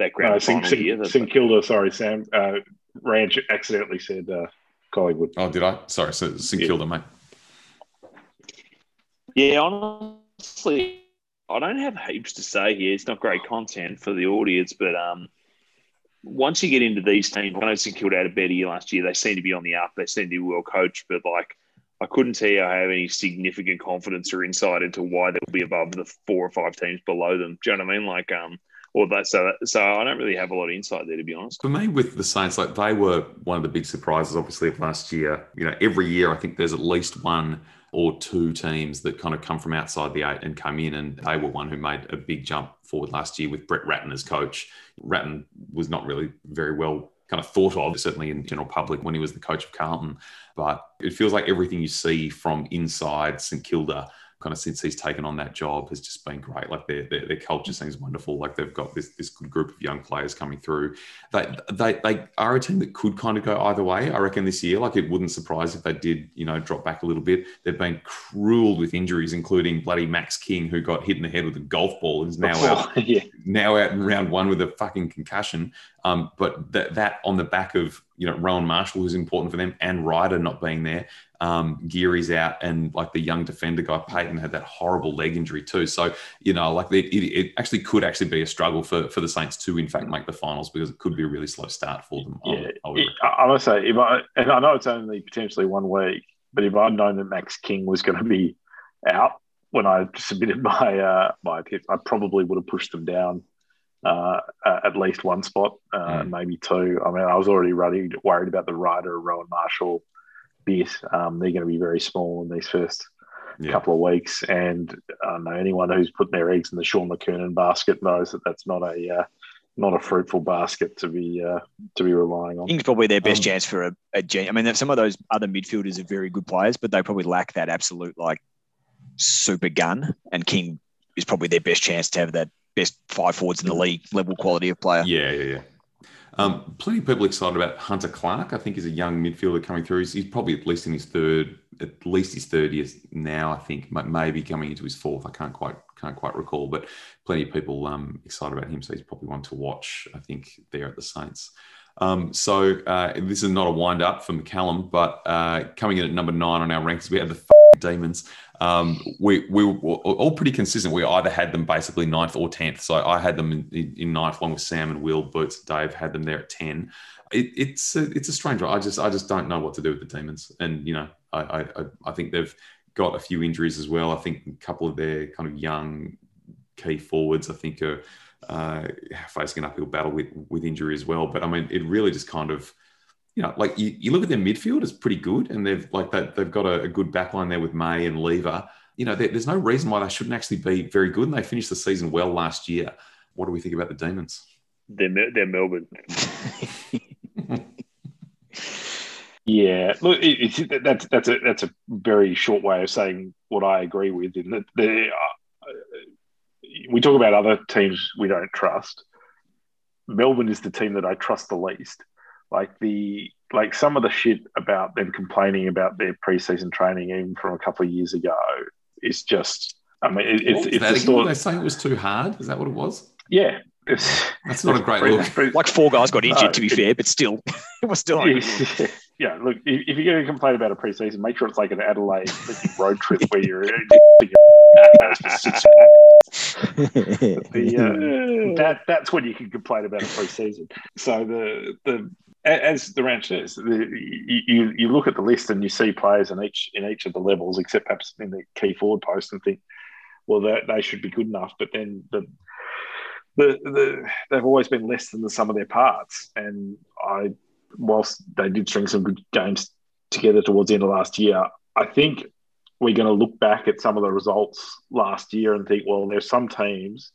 that grand final year. St Kilda, sorry, Sam. Ranch accidentally said Collingwood. Oh, did I? Sorry, so St Kilda, mate. Yeah, honestly, I don't have heaps to say here. It's not great content for the audience, but once you get into these teams, I know St Kilda had a better year last year. They seem to be on the up. They seem to be well coached, but like I couldn't tell you I have any significant confidence or insight into why they'll be above the 4 or 5 teams below them. Do you know what I mean? Like, so I don't really have a lot of insight there, to be honest. For me, with the Saints, like they were one of the big surprises, obviously, of last year. Every year I think there's at least one or two teams that kind of come from outside the eight and come in, and they were one who made a big jump forward last year with Brett Ratton as coach. Ratton was not really very well kind of thought of, certainly in general public, when he was the coach of Carlton. But it feels like everything you see from inside St Kilda kind of since he's taken on that job has just been great. Like their culture seems wonderful. Like they've got this good group of young players coming through. They are a team that could kind of go either way, I reckon, this year. Like it wouldn't surprise if they did, you know, drop back a little bit. They've been cruel with injuries, including bloody Max King, who got hit in the head with a golf ball and is now out in round one with a fucking concussion. But that on the back of, you know, Rowan Marshall, who's important for them, and Ryder not being there. Geary's out, and like the young defender guy Payton had that horrible leg injury too. So, you know, like it actually could be a struggle for the Saints to, in fact, make the finals, because it could be a really slow start for them. Yeah, I must say, and I know it's only potentially 1 week, but if I'd known that Max King was going to be out when I submitted my pick, I probably would have pushed them down at least one spot, maybe two. I mean, I was already worried about the Ryder, Rowan Marshall bit. They're going to be very small in these first couple of weeks, and I don't know anyone who's put their eggs in the Sean McKernan basket knows that that's not a fruitful basket to be relying on. King's probably their best chance for I mean, some of those other midfielders are very good players, but they probably lack that absolute like super gun, and King is probably their best chance to have that best five forwards in the league level quality of player. Yeah. Plenty of people excited about Hunter Clark. I think he's a young midfielder coming through. He's probably at least his third year now. I think maybe coming into his fourth. I can't quite recall, but plenty of people excited about him. So he's probably one to watch, I think, there at the Saints. So this is not a wind up for McCallum, but coming in at number 9 on our rankings, we have the Demons. We were all pretty consistent. We either had them basically 9th or 10th. So I had them in 9th, along with Sam and Will. Boots, Dave had them there at 10. It's a strange one. I just don't know what to do with the Demons. And, you know, I think they've got a few injuries as well. I think a couple of their kind of young key forwards, I think, are facing an uphill battle with injury as well. But I mean, it really just kind of, you know, like you look at their midfield, it's pretty good, and they've got a good back line there with May and Lever. You know, there's no reason why they shouldn't actually be very good, and they finished the season well last year. What do we think about the Demons? They're Melbourne. Yeah, look, that's a very short way of saying what I agree with. In that we talk about other teams we don't trust. Melbourne is the team that I trust the least. Like some of the shit about them complaining about their preseason training, even from a couple of years ago, is just. I mean, it's sort of, they say it was too hard. Is that what it was? Yeah, that's not a great look. Like 4 guys got injured, to be fair, but still, it was still. Yeah, look, if you're going to complain about a preseason, make sure it's like an Adelaide road trip where you're. That's when you can complain about a preseason. So the. As the ranch says, you look at the list and you see players in each of the levels, except perhaps in the key forward post, and think, well, they should be good enough. But then they've always been less than the sum of their parts. And whilst they did string some good games together towards the end of last year, I think we're going to look back at some of the results last year and think, well, there's some teams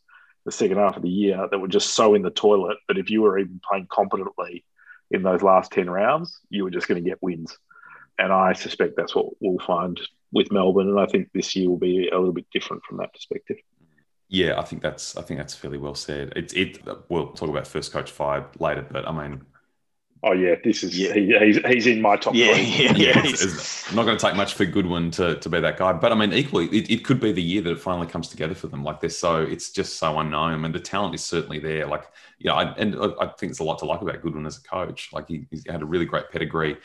the second half of the year that were just so in the toilet that if you were even playing competently in those last 10 rounds, you were just going to get wins. And I suspect that's what we'll find with Melbourne. And I think this year will be a little bit different from that perspective. Yeah, I think that's fairly well said. We'll talk about first coach five later, but I mean... Oh, yeah, this is... Yeah. He's in my top three. Yeah. It's not going to take much for Goodwin to be that guy. But, I mean, equally, it could be the year that it finally comes together for them. Like, it's just so unknown. I mean, the talent is certainly there. Like, yeah, and I think there's a lot to like about Goodwin as a coach. Like, he's had a really great pedigree.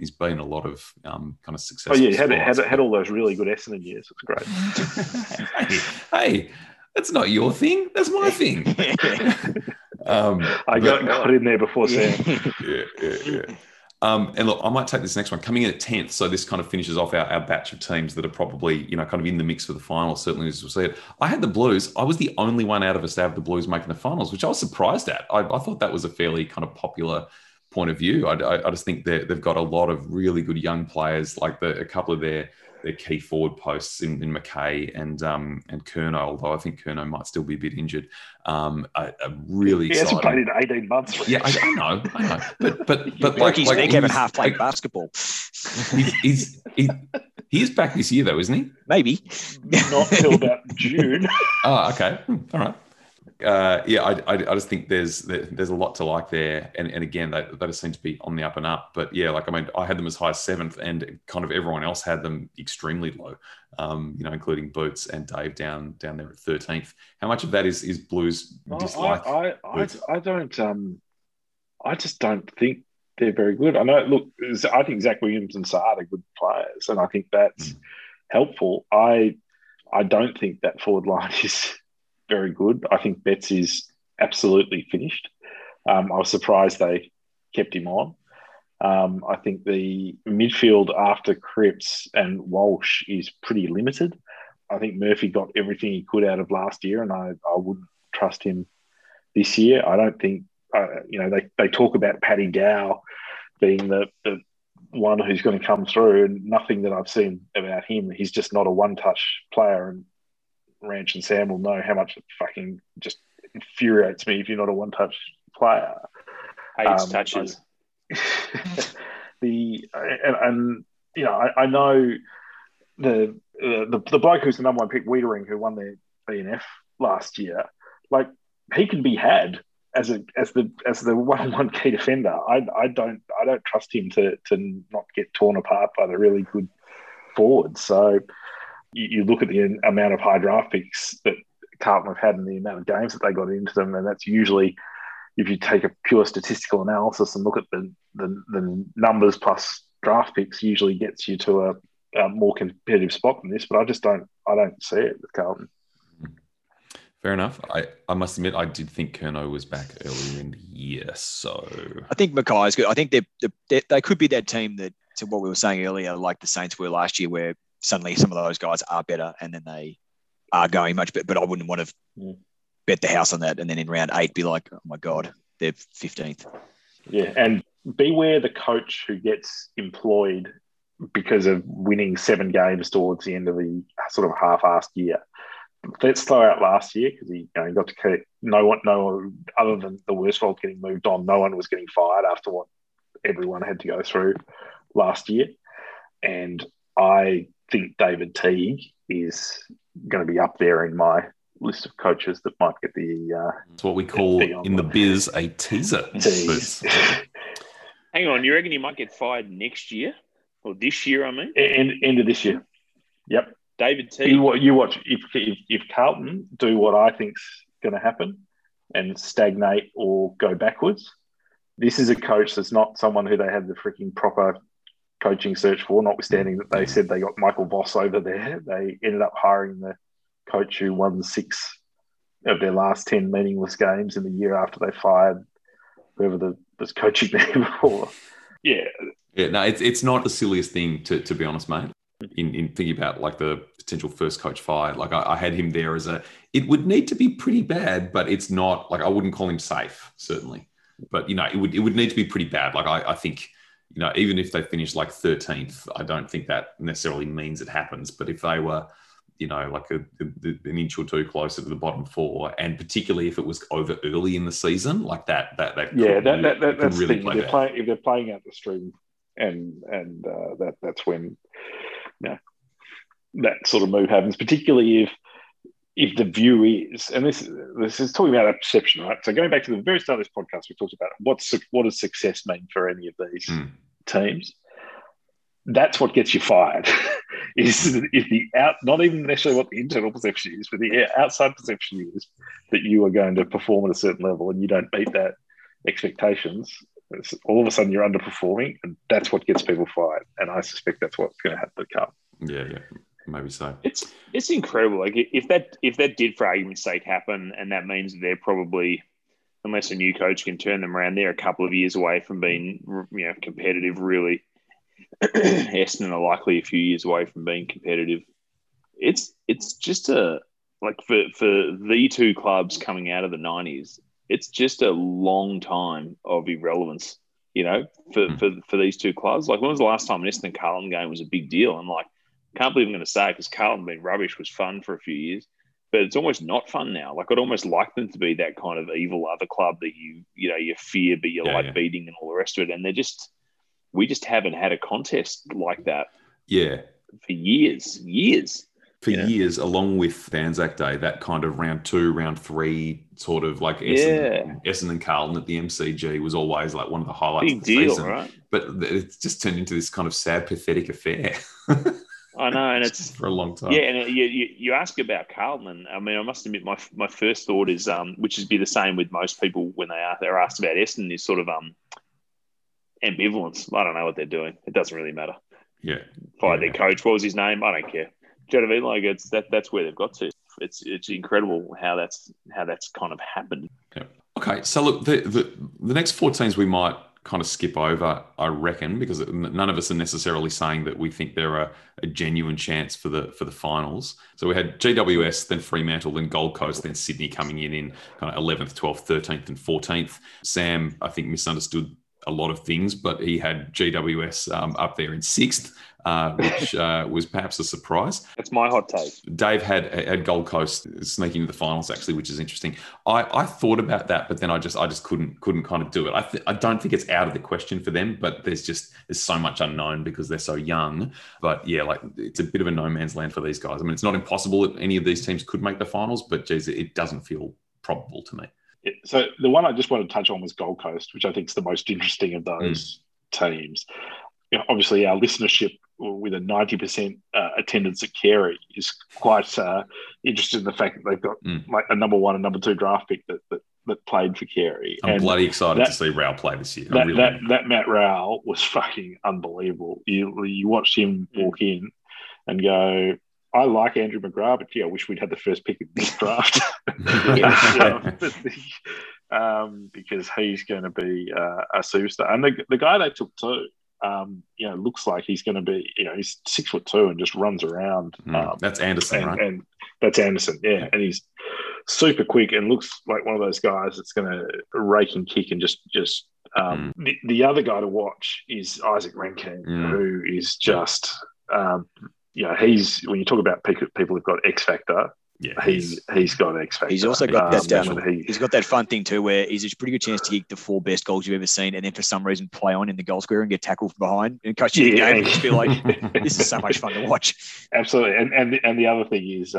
He's been a lot of kind of successful. Oh, yeah, he had all those really good Essendon years. It's great. hey, that's not your thing. That's my thing. I got in there before Sam. Yeah. And look, I might take this next one. Coming in at 10th, so this kind of finishes off our batch of teams that are probably, you know, kind of in the mix for the final, certainly as we'll see it. I had the Blues. I was the only one out of us to have the Blues making the finals, which I was surprised at. I thought that was a fairly kind of popular point of view. I just think they've got a lot of really good young players, like a couple of their their key forward posts in McKay and Curnow, although I think Curnow might still be a bit injured. Really exciting. He hasn't played in 18 months. Right? Yeah, I know. But like he's Nick Evan half played basketball. He is back this year though, isn't he? Maybe. Not till about June. Oh, okay. All right. I just think there's a lot to like there, and again they just seem to be on the up and up. But yeah, like I mean, I had them as high as 7th, and kind of everyone else had them extremely low. Including Boots and Dave down there at 13th. How much of that is Blues dislike? I just don't think they're very good. I know. Look, I think Zach Williams and Saad are good players, and I think that's helpful. I don't think that forward line is very good. I think Betts is absolutely finished. I was surprised they kept him on. I think the midfield after Cripps and Walsh is pretty limited. I think Murphy got everything he could out of last year, and I wouldn't trust him this year. I don't think, they talk about Paddy Dow being the one who's going to come through, and nothing that I've seen about him. He's just not a one-touch player, and Ranch and Sam will know how much it fucking just infuriates me if you're not a one-touch player. 8 touches. I know the bloke who's the number 1 pick, Wiedering, who won their BNF last year. Like, he can be had as the one-on-one key defender. I don't trust him to not get torn apart by the really good forwards. So. You look at the amount of high draft picks that Carlton have had and the amount of games that they got into them, and that's usually, if you take a pure statistical analysis and look at the numbers plus draft picks, usually gets you to a more competitive spot than this. But I just don't see it with Carlton. Fair enough. I must admit, I did think Curnow was back earlier in the year. So I think McKay is good. I think they could be that team that, to what we were saying earlier, like the Saints were last year, where suddenly some of those guys are better and then they are going much better. But I wouldn't want to bet the house on that. And then in round 8, be like, oh my God, they're 15th. Yeah. And beware the coach who gets employed because of winning 7 games towards the end of the sort of half-assed year. Let's throw out last year, because he got to no one, other than the Worsfold getting moved on, no one was getting fired after what everyone had to go through last year. And I think David Teague is going to be up there in my list of coaches that might get the... It's what we call in the biz a teaser. Hang on, you reckon he might get fired next year? Or this year, I mean? End of this year. Yep. David Teague. You watch. If Carlton do what I think's going to happen and stagnate or go backwards, this is a coach that's not someone who they had the freaking proper... coaching search for, notwithstanding that they said they got Michael Voss over there. They ended up hiring the coach who won 6 of their last 10 meaningless games in the year after they fired whoever was coaching there before. Yeah. Yeah, no, it's not the silliest thing, to be honest, mate, in thinking about like the potential first coach fired. Like I had him there as it would need to be pretty bad, but it's not, like I wouldn't call him safe, certainly. But, it would need to be pretty bad. Like I think... even if they finish like 13th, I don't think that necessarily means it happens. But if they were, like an inch or two closer to the bottom 4, and particularly if it was over early in the season, like that's really the thing. If they're playing out the string, and that's when that sort of move happens. Particularly if the view is, and this is talking about perception, right? So going back to the very start of this podcast, we talked about what does success mean for any of these teams. That's what gets you fired. is the not even necessarily what the internal perception is, but the outside perception is that you are going to perform at a certain level, and you don't meet that expectations. All of a sudden, you're underperforming, and that's what gets people fired. And I suspect that's what's going to happen to Carl. Yeah. Maybe so. It's incredible. Like if that did, for argument's sake, happen, and that means they're probably, unless a new coach can turn them around, they're a couple of years away from being competitive. Really, Essendon are likely a few years away from being competitive. It's just for the two clubs coming out of the 90s. It's just a long time of irrelevance. For these two clubs. Like, when was the last time an Essendon Carlton game was a big deal? And like, can't believe I'm going to say it because Carlton being rubbish was fun for a few years, but it's almost not fun now. Like, I'd almost like them to be that kind of evil other club that you know, you fear, but you like beating and all the rest of it. And they're just, we just haven't had a contest like that. Yeah. For years. For years, along with Anzac Day, that kind of round two, round three, sort of like Essendon Carlton at the MCG was always like one of the highlights of the season. Right? But it's just turned into this kind of sad, pathetic affair. I know, and it's for a long time. Yeah, and you ask about Carlton, and I mean, I must admit, my first thought is, which is be the same with most people when they're asked about Essendon, is sort of ambivalence. I don't know what they're doing. It doesn't really matter. Yeah, their coach. What was his name? I don't care. Do you know what I mean? Like, it's that's where they've got to. It's incredible how that's kind of happened. Yeah. Okay, so look, the next four teams we might kind of skip over, I reckon, because none of us are necessarily saying that we think there are a genuine chance for the finals. So we had GWS, then Fremantle, then Gold Coast, then Sydney coming in kind of 11th, 12th, 13th, and 14th. Sam, I think, misunderstood a lot of things, but he had GWS up there in 6th, which was perhaps a surprise. That's my hot take. Dave had Gold Coast sneaking into the finals, actually, which is interesting. I thought about that, but then I just couldn't kind of do it. I don't think it's out of the question for them, but there's so much unknown because they're so young. But yeah, like, it's a bit of a no man's land for these guys. I mean, it's not impossible that any of these teams could make the finals, but geez, it doesn't feel probable to me. So the one I just want to touch on was Gold Coast, which I think is the most interesting of those teams. You know, obviously, our listenership with a 90% attendance at Carey is quite interested in the fact that they've got like a number 1 and number 2 draft pick that played for Carey. I'm bloody excited to see Rowell play this year. That Matt Rowell was fucking unbelievable. You watched him walk in and go, I like Andrew McGrath, but yeah, I wish we'd had the first pick in this draft. Because he's going to be a superstar. And the guy they took too, you know, looks like he's going to be, you know, he's 6'2" and just runs around. That's Anderson, right? And that's Anderson, yeah. And he's super quick and looks like one of those guys that's going to rake and kick and just. The other guy to watch is Isaac Rankin, who is just. Yeah, he's when you talk about people who've got X Factor, yeah, he's got X Factor. He's also got that. He's got that fun thing too, where he's a pretty good chance to kick the 4 best goals you've ever seen, and then for some reason play on in the goal square and get tackled from behind and coach you the game. And just be like, this is so much fun to watch. Absolutely, and the other thing is,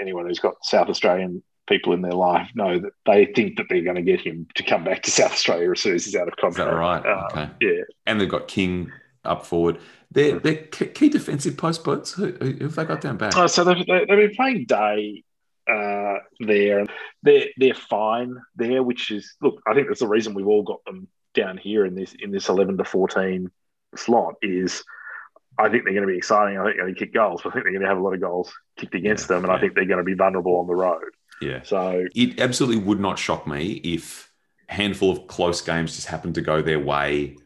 anyone who's got South Australian people in their life know that they think that they're going to get him to come back to South Australia as soon as he's out of contract. Is that right? Okay. Yeah, and they've got King up forward. Their key defensive post blokes, who have they got down back? Oh, so they've been playing Day there. They're fine there, which is, look, I think that's the reason we've all got them down here in this 11 to 14 slot is I think they're going to be exciting. I think they're going to kick goals, but I think they're going to have a lot of goals kicked against them, and I think they're going to be vulnerable on the road. Yeah. So it absolutely would not shock me if a handful of close games just happened to go their way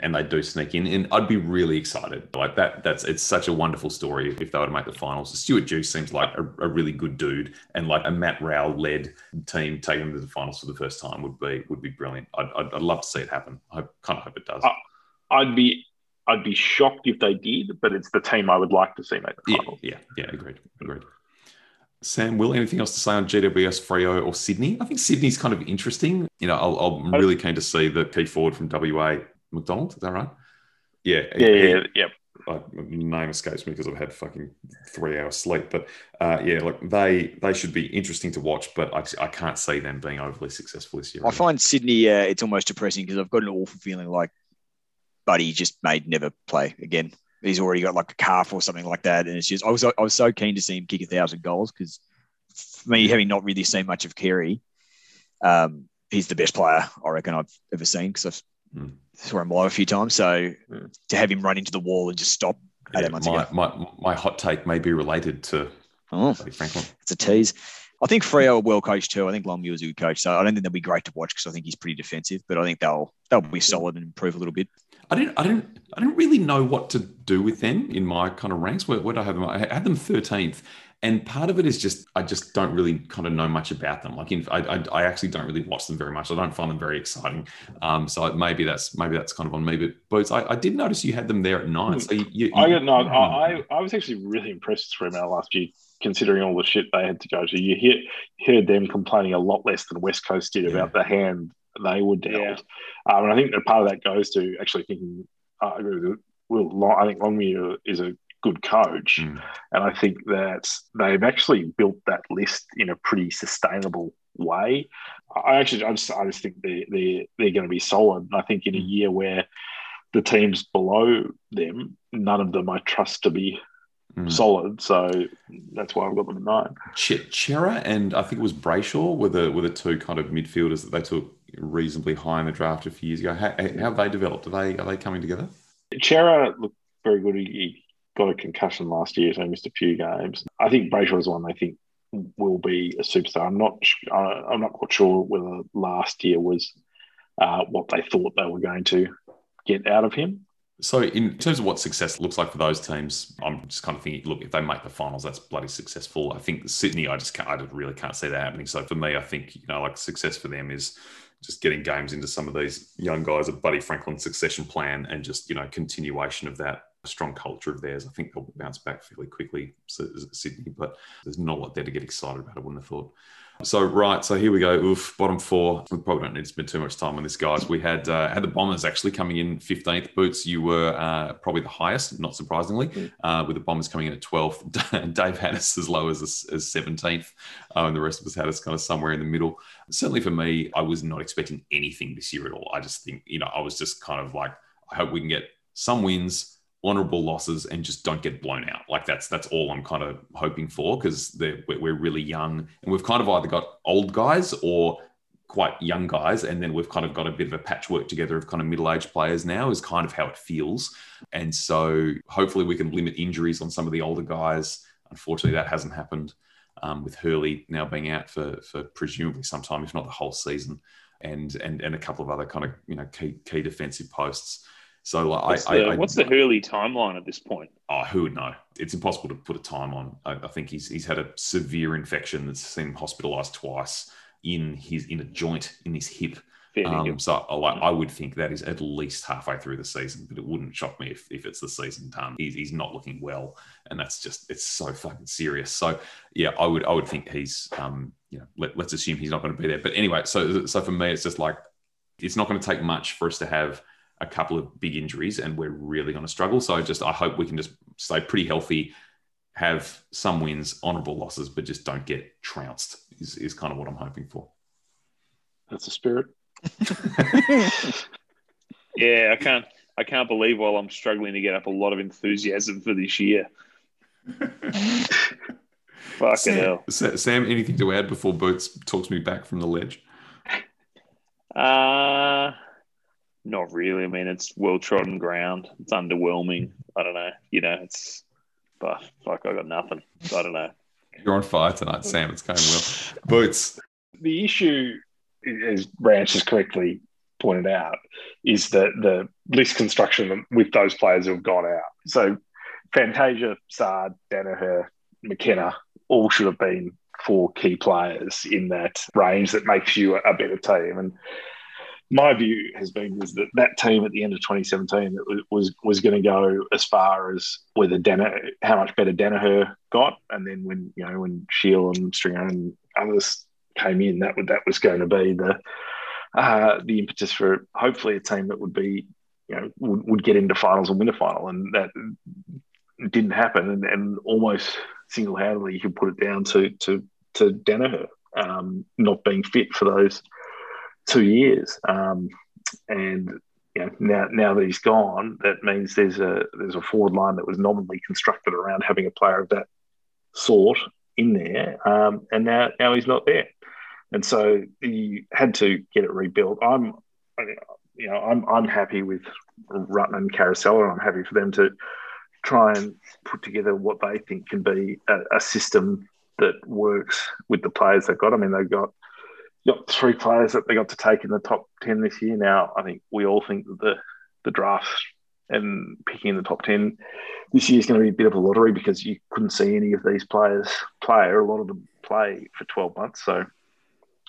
and they do sneak in, and I'd be really excited. Like it's such a wonderful story if they were to make the finals. So Stewart Juice seems like a really good dude, and like a Matt Rowell-led team taking them to the finals for the first time would be brilliant. I'd love to see it happen. I kind of hope it does. I'd be shocked if they did, but it's the team I would like to see make the finals. Yeah, agreed. Sam, Will, anything else to say on GWS, Freo, or Sydney? I think Sydney's kind of interesting. You know, I'm really keen to see the key forward from WA. McDonald, is that right? Yeah. Name escapes me because I've had fucking 3 hours sleep, but they should be interesting to watch, but I can't see them being overly successful this year. I find Sydney, it's almost depressing because I've got an awful feeling like Buddy just may never play again. He's already got like a calf or something like that, and it's just I was so keen to see him kick 1,000 goals because for me, having not really seen much of Carey, he's the best player I reckon I've ever seen because I've saw him live a few times, so to have him run into the wall and just stop 8 months ago. My hot take may be related to Franklin. It's a tease. I think Freo are well coached too. I think Longmuir's a good coach, so I don't think they'll be great to watch because I think he's pretty defensive, but I think they'll be solid and improve a little bit. I didn't really know what to do with them in my kind of ranks. Where did I have them? I had them 13th, And part of it is just, I just don't really kind of know much about them. Like, I actually don't really watch them very much. I don't find them very exciting. So maybe that's kind of on me. But Boots, I did notice you had them there at 9. So I was actually really impressed with 3 Mile last year, considering all the shit they had to go to. You heard them complaining a lot less than West Coast did about the hand they were dealt. Yeah. And I think that part of that goes to actually thinking, I agree with Will, I think Longmuir is a good coach. Mm. And I think that they've actually built that list in a pretty sustainable way. I just think they're going to be solid. And I think in a year where the teams below them, none of them I trust to be solid. So that's why I've got them at 9. Chera and I think it was Brayshaw were the two kind of midfielders that they took reasonably high in the draft a few years ago. How have they developed? Are they coming together? Chera looked very good. He got a concussion last year, so he missed a few games. I think Brayshaw is the one they think will be a superstar. I'm not quite sure whether last year was what they thought they were going to get out of him. So in terms of what success looks like for those teams, I'm just kind of thinking, look, if they make the finals, that's bloody successful. I think Sydney, I just really can't see that happening. So for me, I think, like, success for them is just getting games into some of these young guys, a Buddy Franklin succession plan, and just, continuation of that strong culture of theirs. I think they'll bounce back fairly quickly, Sydney, but there's not a lot there to get excited about, I wouldn't have thought. So here we go. Oof, bottom 4. We probably don't need to spend too much time on this, guys. We had had the Bombers actually coming in 15th. Boots, you were probably the highest, not surprisingly, with the Bombers coming in at 12th. Dave had us as low as 17th, and the rest of us had us kind of somewhere in the middle. Certainly for me, I was not expecting anything this year at all. I just think, I was just kind of like, I hope we can get some wins, honourable losses, and just don't get blown out. Like, that's all I'm kind of hoping for, because we're really young and we've kind of either got old guys or quite young guys, and then we've kind of got a bit of a patchwork together of kind of middle-aged players now, is kind of how it feels. And so hopefully we can limit injuries on some of the older guys. Unfortunately, that hasn't happened, with Hurley now being out for presumably some time, if not the whole season, and a couple of other kind of key defensive posts. So, like, what's the Hurley timeline at this point? Oh, who would know? It's impossible to put a time on. I think he's had a severe infection that's seen him hospitalised twice in a joint in his hip. I would think that is at least halfway through the season, but it wouldn't shock me if it's the season done. He's not looking well, and that's just, it's so fucking serious. So yeah, I would think he's let's assume he's not going to be there. But anyway, so for me, it's just like, it's not going to take much for us to have a couple of big injuries and we're really going to struggle. So I hope we can just stay pretty healthy, have some wins, honourable losses, but just don't get trounced is kind of what I'm hoping for. That's the spirit. Yeah, I can't believe while I'm struggling to get up a lot of enthusiasm for this year. Fucking hell. Sam, anything to add before Boots talks me back from the ledge? Not really. I mean, it's well-trodden ground. It's underwhelming. I don't know. It's... But, fuck, I got nothing. I don't know. You're on fire tonight, Sam. It's going well. Boots. The issue, as Ranch has correctly pointed out, is that the list construction with those players who have gone out. So, Fantasia, Saad, Daniher, McKenna, all should have been 4 key players in that range that makes you a better team. And my view has been is that team at the end of 2017 was going to go as far as whether how much better Daniher got, and then when Shiel and Stringer and others came in, that was going to be the impetus for hopefully a team that would be would get into finals and win a final, and that didn't happen, and almost single handedly you could put it down to Daniher not being fit for those 2 years, and now that he's gone, that means there's a forward line that was nominally constructed around having a player of that sort in there, and now he's not there, and so you had to get it rebuilt. I'm happy with Rutten and Carousella, and I'm happy for them to try and put together what they think can be a system that works with the players they've got. I mean, they've got. Got 3 players that they got to take in the top 10 this year. Now, I think we all think that the draft and picking in the top 10. This year's going to be a bit of a lottery because you couldn't see any of these players play, or a lot of them play for 12 months. So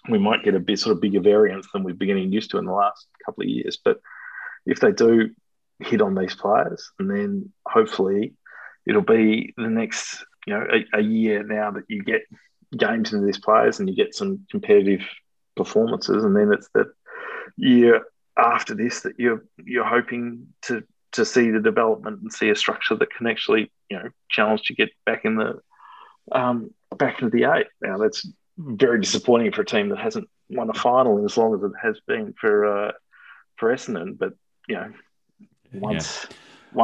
we might get a bit sort of bigger variance than we've been getting used to in the last couple of years. But if they do hit on these players, and then hopefully it'll be the next, you know, a year now that you get games into these players and you get some competitive performances, and then it's that year after this that you're hoping to see the development and see a structure that can actually, you know, challenge to get back in the back into the eight. Now that's very disappointing for a team that hasn't won a final in as long as it has been for Essendon. But you know, once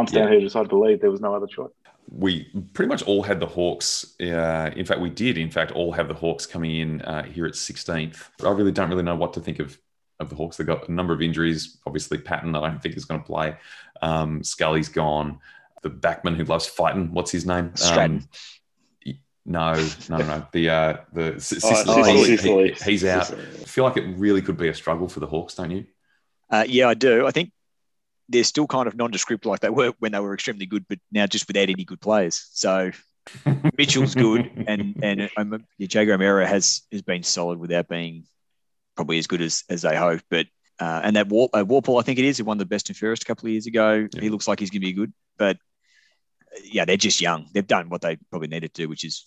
down here, decided to leave, there was no other choice. We pretty much all had the Hawks. In fact, all have the Hawks coming in here at 16th. I really don't know what to think of the Hawks. They've got a number of injuries. Obviously, Patton, I don't think is going to play. Scully's gone. The backman who loves fighting, what's his name? Stratton. No. The Sicily. He's out. Sicily. I feel like it really could be a struggle for the Hawks, don't you? Yeah, I do. I think they're still kind of nondescript like they were when they were extremely good, but now just without any good players. So Mitchell's good, and Jago O'Meara has been solid without being probably as good as they hoped. But and that Warple, I think it is, who won the best and fairest a couple of years ago. Yeah. He looks like he's going to be good. But yeah, they're just young. They've done what they probably needed to do, which is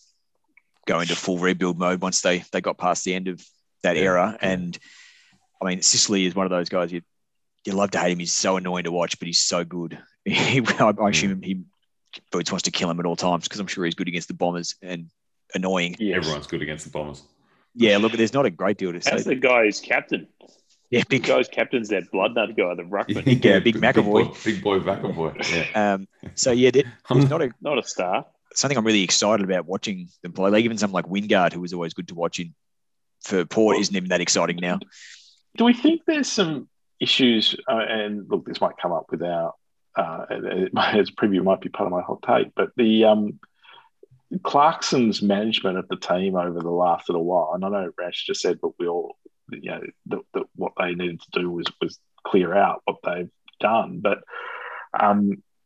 go into full rebuild mode once they got past the end of that era. Yeah. And I mean, Sicily is one of those guys you love to hate him. He's so annoying to watch, but he's so good. I assume he Boots wants to kill him at all times because I'm sure he's good against the Bombers and annoying. Yes. Everyone's good against the Bombers. Yeah, look, there's not a great deal to say. That's the guy who's captain. Yeah, big guy who's captain's that bloodnut guy, the ruckman. Yeah, big McAvoy. Big boy McAvoy. Yeah. There's not a star. Something I'm really excited about watching them play. Like even something like Wingard, who was always good to watch in for Port, isn't even that exciting now. Do we think there's some issues, and look, this might come up with our as preview might be part of my hot take, but the Clarkson's management of the team over the last little while, and I know Rash just said, but we all, you know, that what they needed to do was clear out what they've done. But you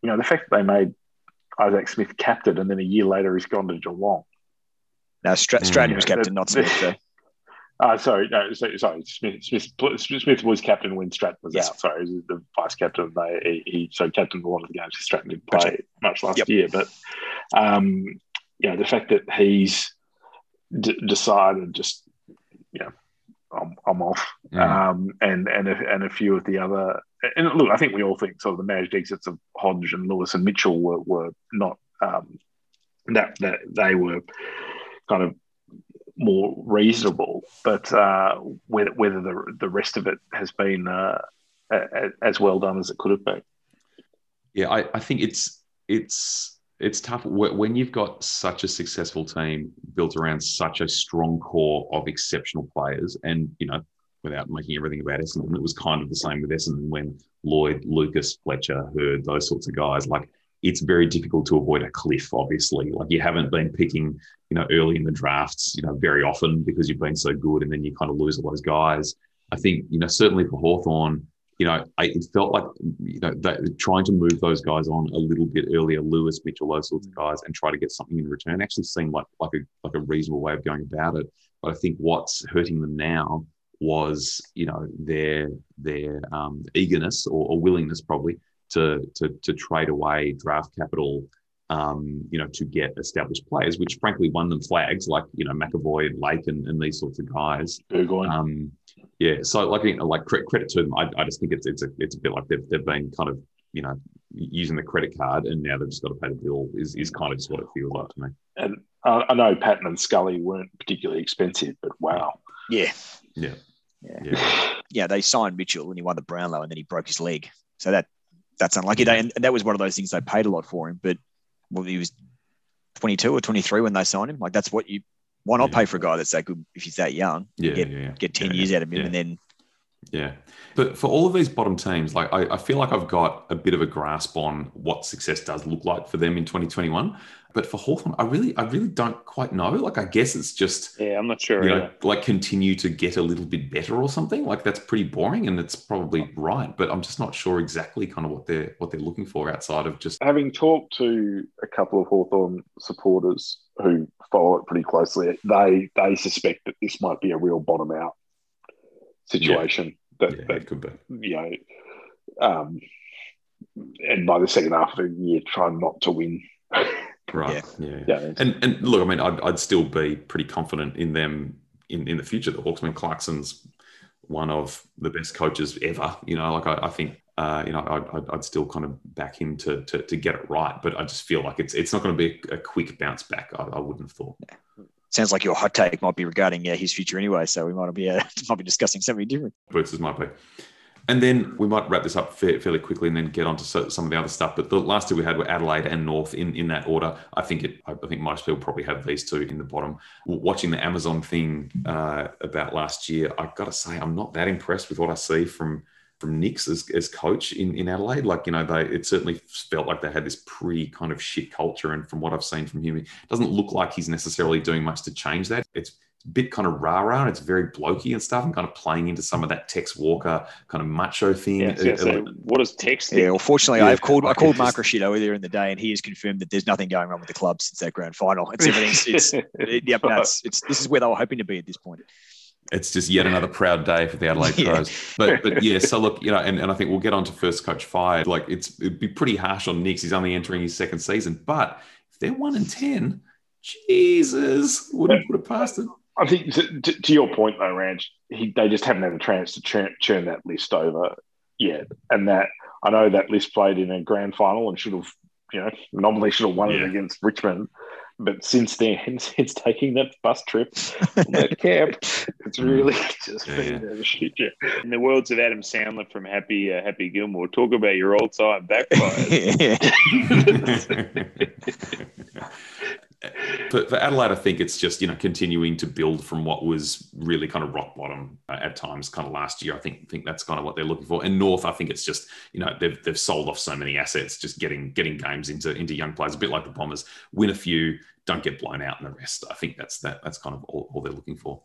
know, the fact that they made Isaac Smith captain, and then a year later he's gone to Geelong. Now Stratton was captain, not Smith. So. Smith was captain when Stratton was out. Sorry, he was the vice captain. So captained a lot of the games. Stratton didn't play much last year, but you know, the fact that he's decided just, you know, I'm off, and a few of the other, and look, I think we all think sort of the managed exits of Hodge and Lewis and Mitchell were not that they were kind of more reasonable, but whether the rest of it has been as well done as it could have been. Yeah, I think it's tough when you've got such a successful team built around such a strong core of exceptional players, and you know, without making everything about Essendon, it was kind of the same with Essendon when Lloyd, Lucas, Fletcher, Hurd, those sorts of guys, like. It's very difficult to avoid a cliff, obviously. Like you haven't been picking, you know, early in the drafts, you know, very often because you've been so good, and then you kind of lose all those guys. I think, you know, certainly for Hawthorn, you know, it felt like, you know, trying to move those guys on a little bit earlier, Lewis, Mitchell, those sorts of guys, and try to get something in return actually seemed like a reasonable way of going about it. But I think what's hurting them now was, you know, their eagerness or willingness probably to trade away draft capital, you know, to get established players, which frankly won them flags, like, you know, McAvoy and Lake and these sorts of guys. Yeah, so like, you know, like credit to them. I just think it's a bit like they've been kind of, you know, using the credit card, and now they've just got to pay the bill is kind of just what it feels like to me. And I know Patton and Scully weren't particularly expensive, but wow. Yeah, they signed Mitchell and he won the Brownlow, and then he broke his leg. So that's unlucky. And that was one of those things they paid a lot for him, but well, he was 22 or 23 when they signed him. Like that's what you, why not pay for a guy that's that good if he's that young? Get 10 years out of him, and then. Yeah. But for all of these bottom teams, like I feel like I've got a bit of a grasp on what success does look like for them in 2021. But for Hawthorn, I really don't quite know. Like, I guess it's just, I'm not sure. You know, like, continue to get a little bit better or something. Like, that's pretty boring, and it's probably right. But I'm just not sure exactly kind of what they're looking for outside of just having talked to a couple of Hawthorn supporters who follow it pretty closely. They suspect that this might be a real bottom out situation. Yeah. That it could be. You know, and by the second half of the year, try not to win. Right. Yeah. And look, I mean, I'd still be pretty confident in them in the future. The Hawksman Clarkson's one of the best coaches ever. You know, like I think, you know, I'd still kind of back him to get it right. But I just feel like it's not going to be a quick bounce back. I wouldn't have thought. Yeah. Sounds like your hot take might be regarding his future anyway. So we might be discussing something different. Versus might be. And then we might wrap this up fairly quickly and then get on to some of the other stuff. But the last two we had were Adelaide and North in that order. I think most people probably have these two in the bottom. Watching the Amazon thing about last year, I've got to say I'm not that impressed with what I see from Nicks as coach in Adelaide. Like, you know, it certainly felt like they had this pretty kind of shit culture. And from what I've seen from him, it doesn't look like he's necessarily doing much to change that. It's bit kind of rah-rah, and it's very blokey and stuff, and kind of playing into some of that Tex Walker kind of macho thing. So what does Tex think? Yeah, well, fortunately, I called Mark Rusciuto earlier in the day, and he has confirmed that there's nothing going wrong with the club since that grand final. This is where they were hoping to be at this point. It's just yet another proud day for the Adelaide Crows. But yeah, so look, you know, and I think we'll get on to first coach fired. Like, it'd be pretty harsh on Nicks. He's only entering his second season, but if they're 1-10, Jesus, wouldn't put it past them. I think to your point though, Ranch, they just haven't had a chance to churn that list over yet. And that, I know that list played in a grand final and should have, you know, normally should have won it against Richmond. But since then, since taking that bus trip, that camp, it's really just been shit. Yeah. In the words of Adam Sandler from Happy Gilmore, talk about your old time backfires. For Adelaide, I think it's just, you know, continuing to build from what was really kind of rock bottom at times kind of last year. I think that's kind of what they're looking for. And North, I think it's just, you know, they've sold off so many assets, just getting games into young players, a bit like the Bombers. Win a few, don't get blown out in the rest. I think that's kind of all they're looking for.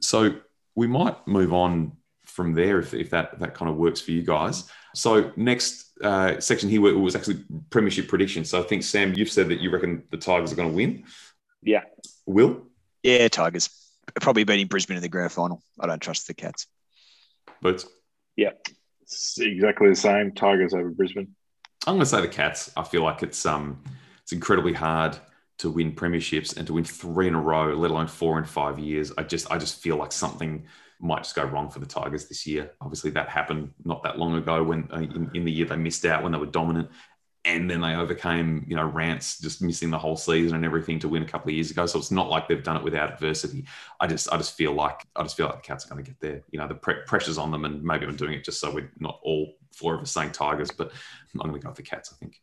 So we might move on from there if that kind of works for you guys. So next section here was actually premiership predictions. So I think, Sam, you've said that you reckon the Tigers are going to win. Yeah. Will? Yeah, Tigers. Probably beating Brisbane in the grand final. I don't trust the Cats. But yeah, it's exactly the same. Tigers over Brisbane. I'm going to say the Cats. I feel like it's incredibly hard to win premierships and to win 3 in a row, let alone 4 in 5 years. I just feel like something might just go wrong for the Tigers this year. Obviously, that happened not that long ago when in the year they missed out when they were dominant, and then they overcame, you know, Rance just missing the whole season and everything to win a couple of years ago. So it's not like they've done it without adversity. I just feel like the Cats are going to get there. You know, the pressure's on them, and maybe I'm doing it just so we're not all 4 of us saying Tigers, but I'm going to go with the Cats, I think.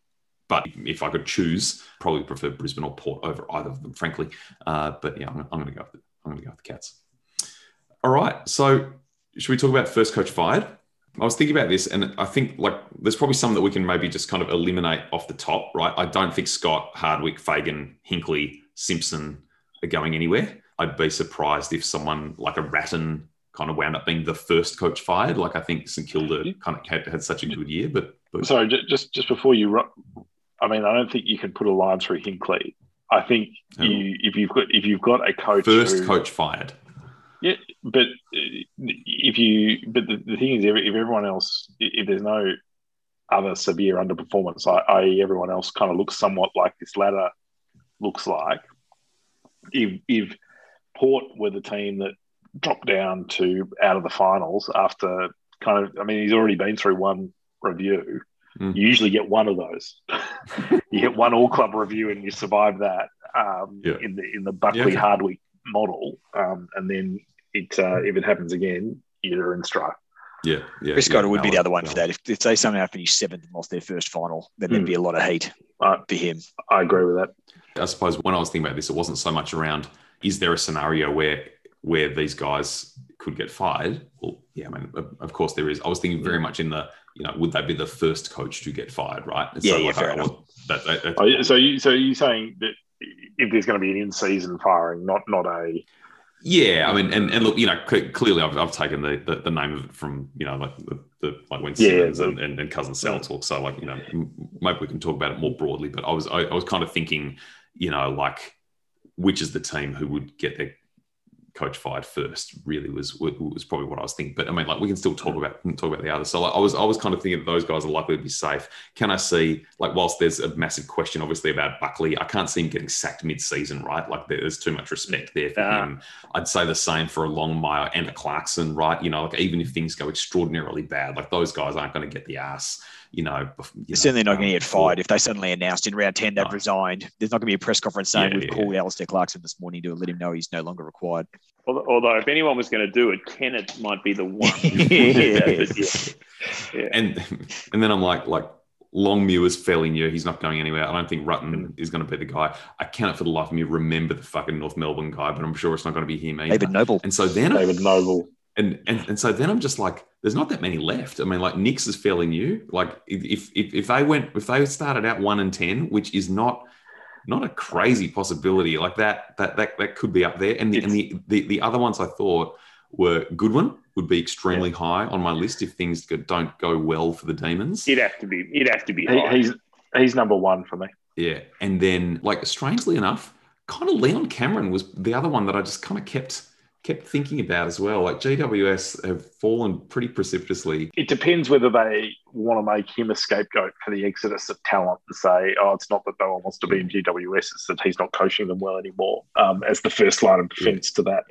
But if I could choose, probably prefer Brisbane or Port over either of them, frankly. But yeah, I'm going to go with the Cats. All right, so should we talk about first coach fired? I was thinking about this, and I think, like, there's probably some that we can maybe just kind of eliminate off the top, right? I don't think Scott, Hardwick, Fagan, Hinkley, Simpson are going anywhere. I'd be surprised if someone like a Ratton kind of wound up being the first coach fired. Like, I think St Kilda kind of had such a good year, but... Sorry, just before you... I mean, I don't think you can put a line through Hinkley. I think if you've got a coach... First coach fired. Yeah, but the thing is, if everyone else, if there's no other severe underperformance, i.e., everyone else kind of looks somewhat like this ladder looks like. If Port were the team that dropped down to out of the finals after kind of, I mean, he's already been through one review. You usually get one of those. You get one all club review and you survive that in the Buckley Hardwick model, and then it if it happens again, you're in strife. Chris Cotter would be the other one for that. If they somehow finish 7th and lost their first final, then there'd be a lot of heat for him. I agree with that. I suppose when I was thinking about this, it wasn't so much around is there a scenario where these guys could get fired. Well, yeah, I mean, of course there is. I was thinking very much in the you know, would they be the first coach to get fired, right? And yeah, fair enough. So you're saying that if there's going to be an in-season firing, not a... Yeah, I mean, and look, you know, clearly I've taken the name of it from, you know, like the when Simmons and Cousin Sal talk. So, like, you know, maybe we can talk about it more broadly. But I was kind of thinking, you know, like, which is the team who would get their coach fired first? Really was probably what I was thinking. But I mean, like, we can still talk about the others. So, like, I was kind of thinking that those guys are likely to be safe. Can I see, like, whilst there's a massive question obviously about Buckley, I can't see him getting sacked mid-season, right? Like, there's too much respect there for him. I'd say the same for a Longmire and a Clarkson, right? You know, like, even if things go extraordinarily bad, like, those guys aren't going to get the ass. You know, you're certainly not going to get fired if they suddenly announced in round 10 they've resigned. There's not going to be a press conference saying we've called Alistair Clarkson this morning to let him know he's no longer required. Although, if anyone was going to do it, Kennett might be the one. And then I'm like Longmire is fairly new. He's not going anywhere. I don't think Rutten is going to be the guy. I cannot for the life of me remember the fucking North Melbourne guy, but I'm sure it's not going to be him either. David Noble. And so then I'm just like, there's not that many left. I mean, like, Nix is fairly new. Like, if they started out 1-10, which is not a crazy possibility, like that could be up there. And the other ones I thought were Goodwin would be extremely high on my list if things don't go well for the Demons. It'd have to be high. He's number one for me. Yeah, and then, like, strangely enough, kind of Leon Cameron was the other one that I just kind of kept thinking about as well. Like, GWS have fallen pretty precipitously. It depends whether they want to make him a scapegoat for the exodus of talent and say, oh, it's not that no one wants to be in GWS, it's that he's not coaching them well anymore, as the first line of defence to that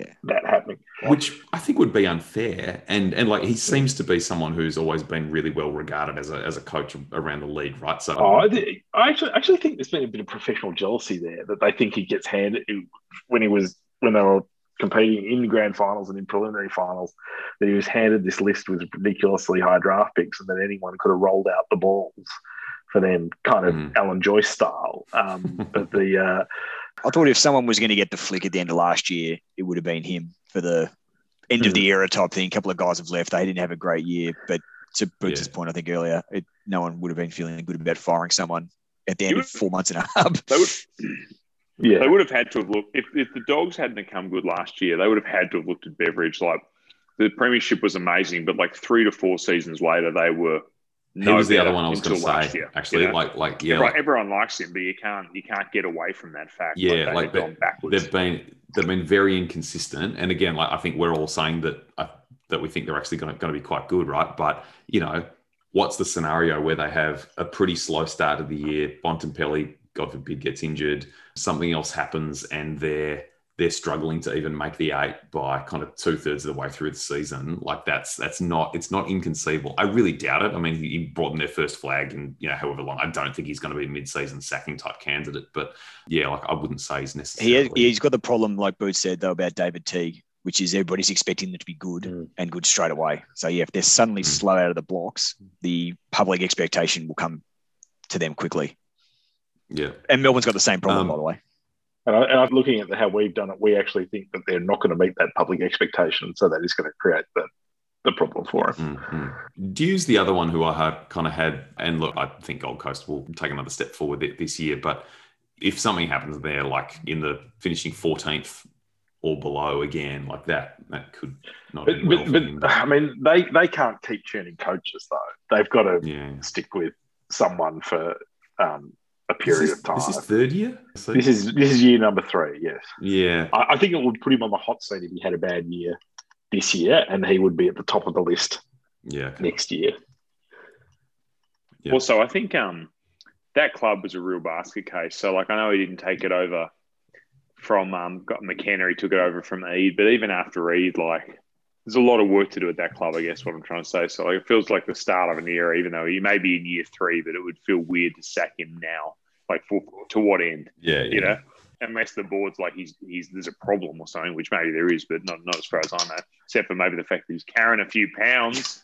happening. Which I think would be unfair. And like, he seems to be someone who's always been really well regarded as a coach around the league, right? So I actually think there's been a bit of professional jealousy there, that they think he gets handed when they were competing in grand finals and in preliminary finals, that he was handed this list with ridiculously high draft picks and that anyone could have rolled out the balls for them, kind of Alan Joyce style. But I thought if someone was going to get the flick at the end of last year, it would have been him for the end of the era type thing. A couple of guys have left. They didn't have a great year. But to Boots' point, I think earlier, no one would have been feeling good about firing someone at the end of 4 months in a hub. Yeah, they would have had to have looked. If the Dogs hadn't have come good last year, they would have had to have looked at Beveridge. Like, the premiership was amazing, but like 3 to 4 seasons later, they were. He was the other one I was going to say. Actually, you know? Everyone likes him, but you can't get away from that fact. Yeah, like they've gone backwards. They've been very inconsistent, and again, like, I think we're all saying that we think they're actually going to be quite good, right? But, you know, what's the scenario where they have a pretty slow start of the year? Bontempelli, God forbid, gets injured, something else happens, and they're struggling to even make the 8 by kind of 2/3 of the way through the season. Like, it's not inconceivable. I really doubt it. I mean, he brought in their first flag in, you know, however long. I don't think he's going to be a mid-season sacking type candidate, but yeah, like, I wouldn't say he's necessarily. He's got the problem, like Boots said though, about David Teague, which is everybody's expecting them to be good and good straight away. So yeah, if they're suddenly slow out of the blocks, the public expectation will come to them quickly. Yeah, and Melbourne's got the same problem, by the way. And I'm looking at how we've done it. We actually think that they're not going to meet that public expectation, so that is going to create the problem for us. Mm-hmm. Dew's the other one who I kind of had, and look, I think Gold Coast will take another step forward this year. But if something happens there, like in the finishing 14th or below again, like that could not. But I mean, they can't keep churning coaches though. They've got to stick with someone for. A period of time. This is third year? So this is year number 3, yes. Yeah. I think it would put him on the hot seat if he had a bad year this year, and he would be at the top of the list next year. Yeah. Also, I think that club was a real basket case. So, like, I know he didn't take it over from McKenna. He took it over from Eid, but even after Eid, like, there's a lot of work to do at that club, I guess, what I'm trying to say. So, like, it feels like the start of an era, even though he may be in year 3, but it would feel weird to sack him now. Like, to what end? You know? Unless the board's like he's there's a problem or something, which maybe there is, but not as far as I know, except for maybe the fact that he's carrying a few pounds.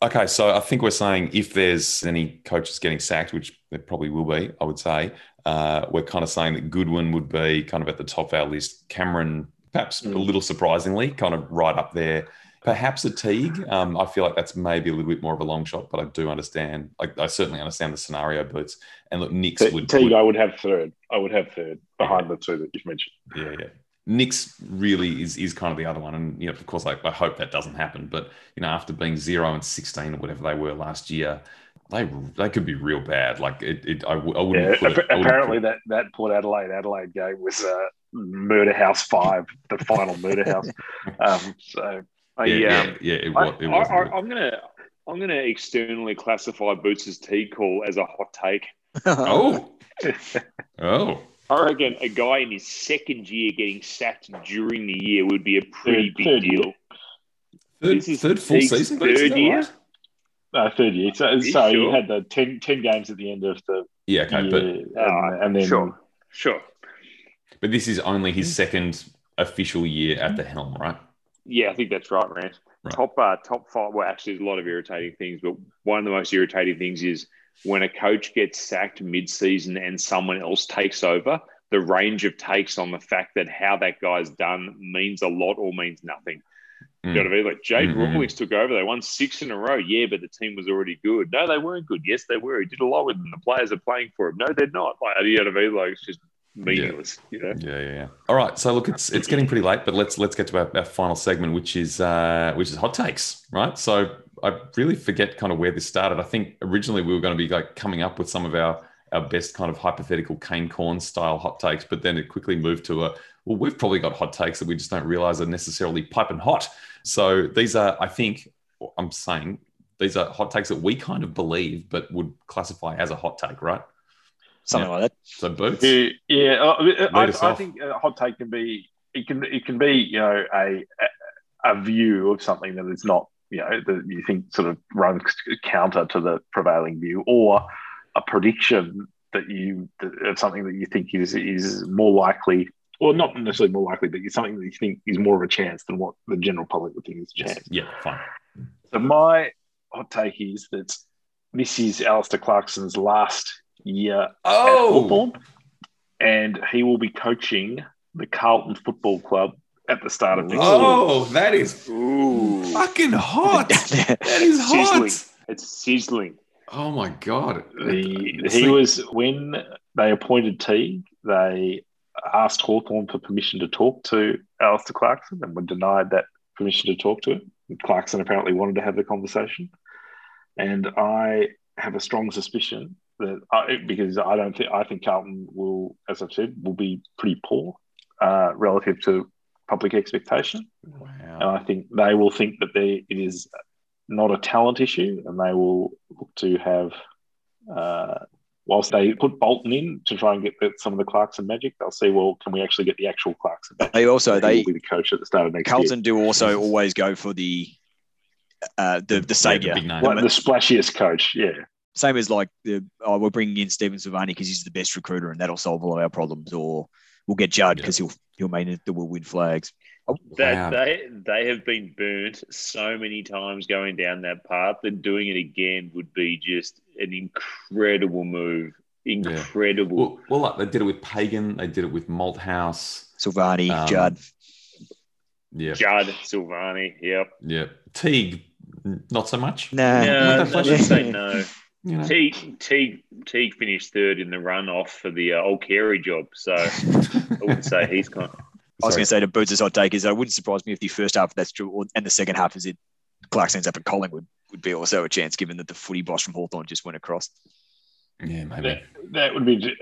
Okay, so I think we're saying if there's any coaches getting sacked, which there probably will be, I would say, we're kind of saying that Goodwin would be kind of at the top of our list. Cameron, perhaps a little surprisingly, kind of right up there. Perhaps a Teague. I feel like that's maybe a little bit more of a long shot, but I do understand. I certainly understand the scenario, Boots. And look, Knicks would... Teague, I would have third. I would have third behind the two that you've mentioned. Yeah. Knicks really is kind of the other one. And, you know, of course, I hope that doesn't happen. But, you know, after being 0-16 or whatever they were last year, they could be real bad. Like, I wouldn't put it... Apparently that Port Adelaide game was Murder House 5, the final Murder House. So... I'm gonna externally classify Boots' tea call as a hot take. Oh. I reckon a guy in his second year getting sacked during the year would be a pretty big deal. Third full season, third year. Right? No, third year. So you had the 10 games at the end of the year, but and then sure. But this is only his second official year at the helm, right? Yeah, I think that's right, Rance. Right. Top five. Well, actually, there's a lot of irritating things, but one of the most irritating things is when a coach gets sacked mid-season and someone else takes over, the range of takes on the fact that how that guy's done means a lot or means nothing. Mm. You know what I mean? Like, Jade Rawlings took over. They won 6 in a row. Yeah, but the team was already good. No, they weren't good. Yes, they were. He did a lot with them. The players are playing for him. No, they're not. Like, you know what I mean? Like, it's just... meaningless, you know? Yeah. All right. So look, it's getting pretty late, but let's get to our final segment, which is hot takes, right? So I really forget kind of where this started. I think originally we were going to be like coming up with some of our best kind of hypothetical Cane Corn style hot takes, but then it quickly moved to we've probably got hot takes that we just don't realize are necessarily piping hot. So these are, I think, I'm saying these are hot takes that we kind of believe, but would classify as a hot take, right? Something like that. So Boots. I think a hot take can be it can be, you know, a view of something that is not, you know, that you think sort of runs counter to the prevailing view, or a prediction of something that you think is more likely, or not necessarily more likely, but it's something that you think is more of a chance than what the general public would think is a chance. Yeah, fine. So my hot take is that this is Alistair Clarkson's last year at Hawthorn, and he will be coaching the Carlton Football Club at the start of next season. Oh, that is fucking hot. That is hot. It's sizzling. Oh my God. He was, when they appointed Teague, they asked Hawthorn for permission to talk to Alistair Clarkson and were denied that permission to talk to him. And Clarkson apparently wanted to have the conversation. And I have a strong suspicion because I think Carlton will, as I've said, will be pretty poor relative to public expectation. Wow. And I think they will think that it is not a talent issue, and they will look to have, whilst they put Bolton in to try and get some of the Clarkson magic, they'll see, well, can we actually get the actual Clarkson magic? They will be the coach at the start of next year. Carlton do also always go for the saviour. The splashiest coach, yeah. Same as like we're bringing in Stephenson only because he's the best recruiter and that'll solve all of our problems, or we'll get Judd because he'll mean it that we'll win flags. They have been burnt so many times going down that path that doing it again would be just an incredible move. Incredible. Yeah. Well, look, they did it with Pagan. They did it with Malthouse. Silvani, Judd. Yeah. Judd, Silvani, yep. Yeah. Teague, not so much. No. Let's say no. You know. Teague finished third in the runoff for the old Carey job, so I wouldn't say he's kind of... I was going to say to Boots' hot take is it wouldn't surprise me if the first half of that's true and the second half is it Clark ends up at Collingwood would be also a chance given that the footy boss from Hawthorn just went across. Yeah, maybe. That would be...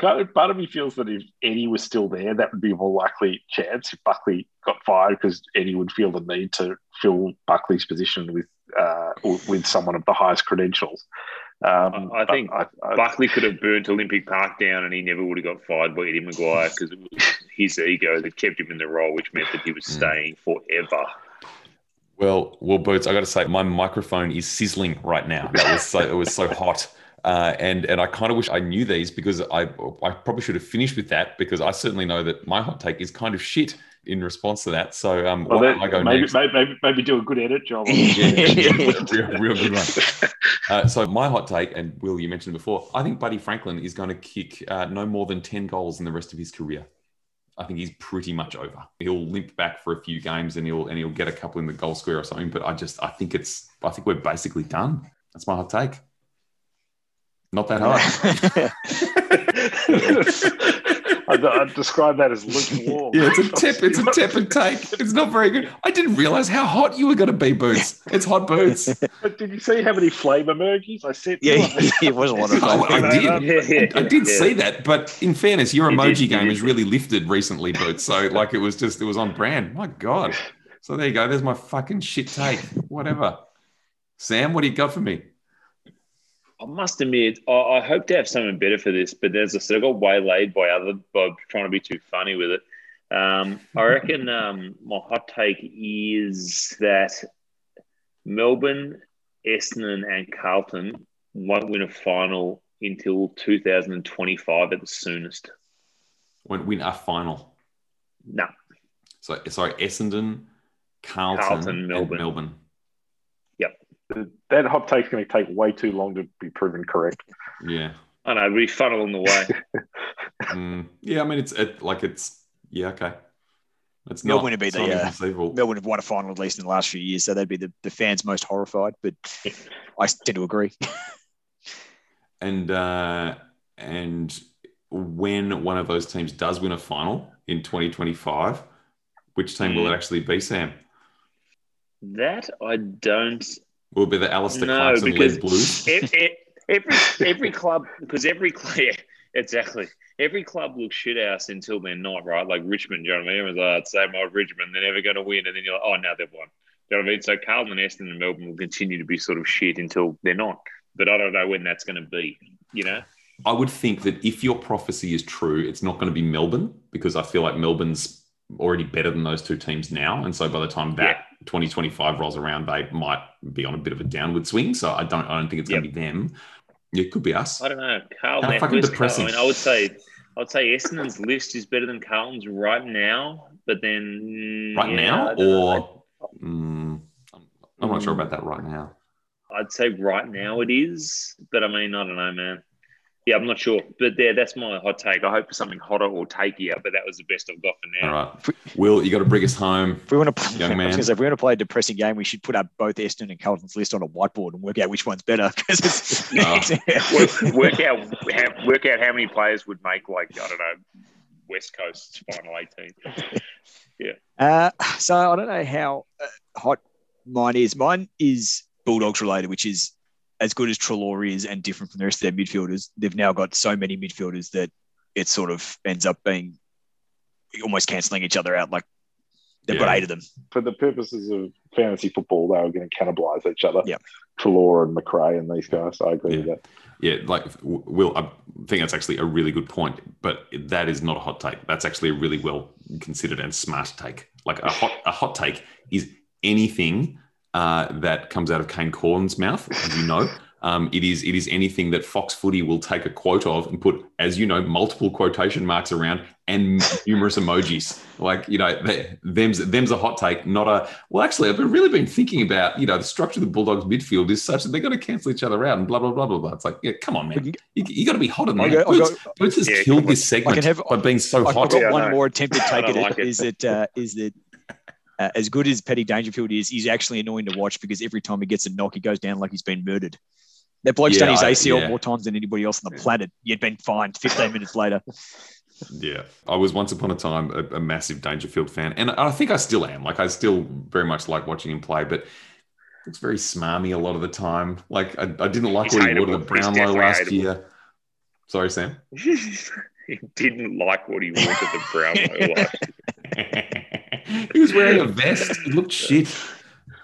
part of me feels that if Eddie was still there, that would be a more likely chance if Buckley got fired because Eddie would feel the need to fill Buckley's position with someone of the highest credentials. I think Buckley could have burnt Olympic Park down and he never would have got fired by Eddie Maguire because it was his ego that kept him in the role, which meant that he was staying forever. Well, Boots, I got to say, my microphone is sizzling right now. It was so hot. And I kind of wish I knew these because I probably should have finished with that because I certainly know that my hot take is kind of shit in response to that. So maybe do a good edit job. Real good one. So my hot take, and Will, you mentioned before, I think Buddy Franklin is going to kick no more than 10 goals in the rest of his career. I think he's pretty much over. He'll limp back for a few games and he'll get a couple in the goal square or something. But I think we're basically done. That's my hot take. Not that hard. I'd describe that as lukewarm. Yeah, it's a tip and take. It's not very good. I didn't realise how hot you were going to be, Boots. It's hot, Boots. But did you see how many flavour mergies I said? Yeah, it was a lot of flavor. I did see that. But in fairness, your emoji game has really lifted recently, Boots. So like it was on brand. My God. So there you go. There's my fucking shit take. Whatever. Sam, what do you got for me? I must admit, I hope to have something better for this, but as I said, I got waylaid by trying to be too funny with it. I reckon my hot take is that Melbourne, Essendon and Carlton won't win a final until 2025 at the soonest. Won't win a final? No. So, sorry, Essendon, Carlton Melbourne. And Melbourne. That hot take's going to take way too long to be proven correct. Yeah, I know. It'll be fun along the way. Yeah, I mean, okay. It's Melbourne would be Melbourne have won a final at least in the last few years, so that'd be the fans most horrified. But I tend to agree. And when one of those teams does win a final in 2025, which team will it actually be, Sam? That I don't. Will be the Alistair Clarkson led Blues. Every club, because every club looks shit house until they're not, right? Like Richmond, you know what I mean? Everyone's like, same old Richmond, they're never going to win. And then you're like, oh, now they've won. You know what I mean? So Carlton, Essendon and Melbourne will continue to be sort of shit until they're not. But I don't know when that's going to be, you know? I would think that if your prophecy is true, it's not going to be Melbourne, because I feel like Melbourne's already better than those two teams now. And so by the time that 2025 rolls around, they might be on a bit of a downward swing. So I don't think it's going to be them. It could be us. I don't know. Carlton, fucking depressing. I mean, I would say Essendon's list is better than Carlton's right now, but then I'm not sure about that right now. I'd say right now it is, but I mean, I don't know, man. Yeah, I'm not sure. But that's my hot take. I hope for something hotter or takier, but that was the best I've got for now. All right. Will, you got to bring us home. If we want to play, young man. I was gonna say, if we want to play a depressing game, we should put up both Essendon and Carlton's list on a whiteboard and work out which one's better. Work out how many players would make, like, I don't know, West Coast's final 18. Yeah. So I don't know how hot mine is. Mine is Bulldogs related, which is, as good as Treloar is and different from the rest of their midfielders, they've now got so many midfielders that it sort of ends up being almost cancelling each other out. Like they've got 8 of them. For the purposes of fantasy football, they were going to cannibalise each other. Yeah. Treloar and McRae and these guys. I agree with that. Yeah, like, Will, I think that's actually a really good point, but that is not a hot take. That's actually a really well-considered and smart take. Like a hot take is anything that comes out of Kane Corn's mouth, as you know. It is anything that Fox Footy will take a quote of and put, as you know, multiple quotation marks around and numerous emojis. Like, you know, them's a hot take, not a, well, actually, I've really been thinking about, you know, the structure of the Bulldogs midfield is such that they're going to cancel each other out and blah, blah, blah, blah, blah. It's like, yeah, come on, man. You got to be hotter than that. Boots has killed this segment by being so hot. I've got one more attempted take at it. Is that as good as Paddy Dangerfield is, he's actually annoying to watch because every time he gets a knock, he goes down like he's been murdered. That bloke's done his ACL more times than anybody else on the planet. You'd been fined 15 minutes later. Yeah. I was once upon a time a massive Dangerfield fan, and I think I still am. Like, I still very much like watching him play, but it's very smarmy a lot of the time. Like, I didn't like what he wore to the Brownlow last year. Sorry, Sam? He didn't like what he wore to the Brownlow last year. He was wearing a vest. It looked shit.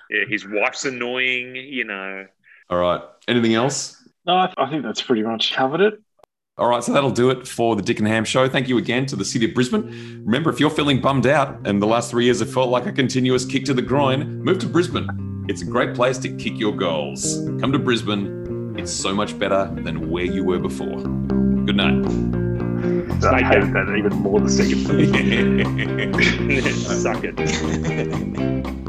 Yeah, his wife's annoying, you know. All right. Anything else? No, I think that's pretty much covered it. All right, so that'll do it for the Dick and Ham Show. Thank you again to the City of Brisbane. Remember, if you're feeling bummed out and the last 3 years have felt like a continuous kick to the groin, move to Brisbane. It's a great place to kick your goals. Come to Brisbane. It's so much better than where you were before. Good night. I hate that even more the second. Suck it.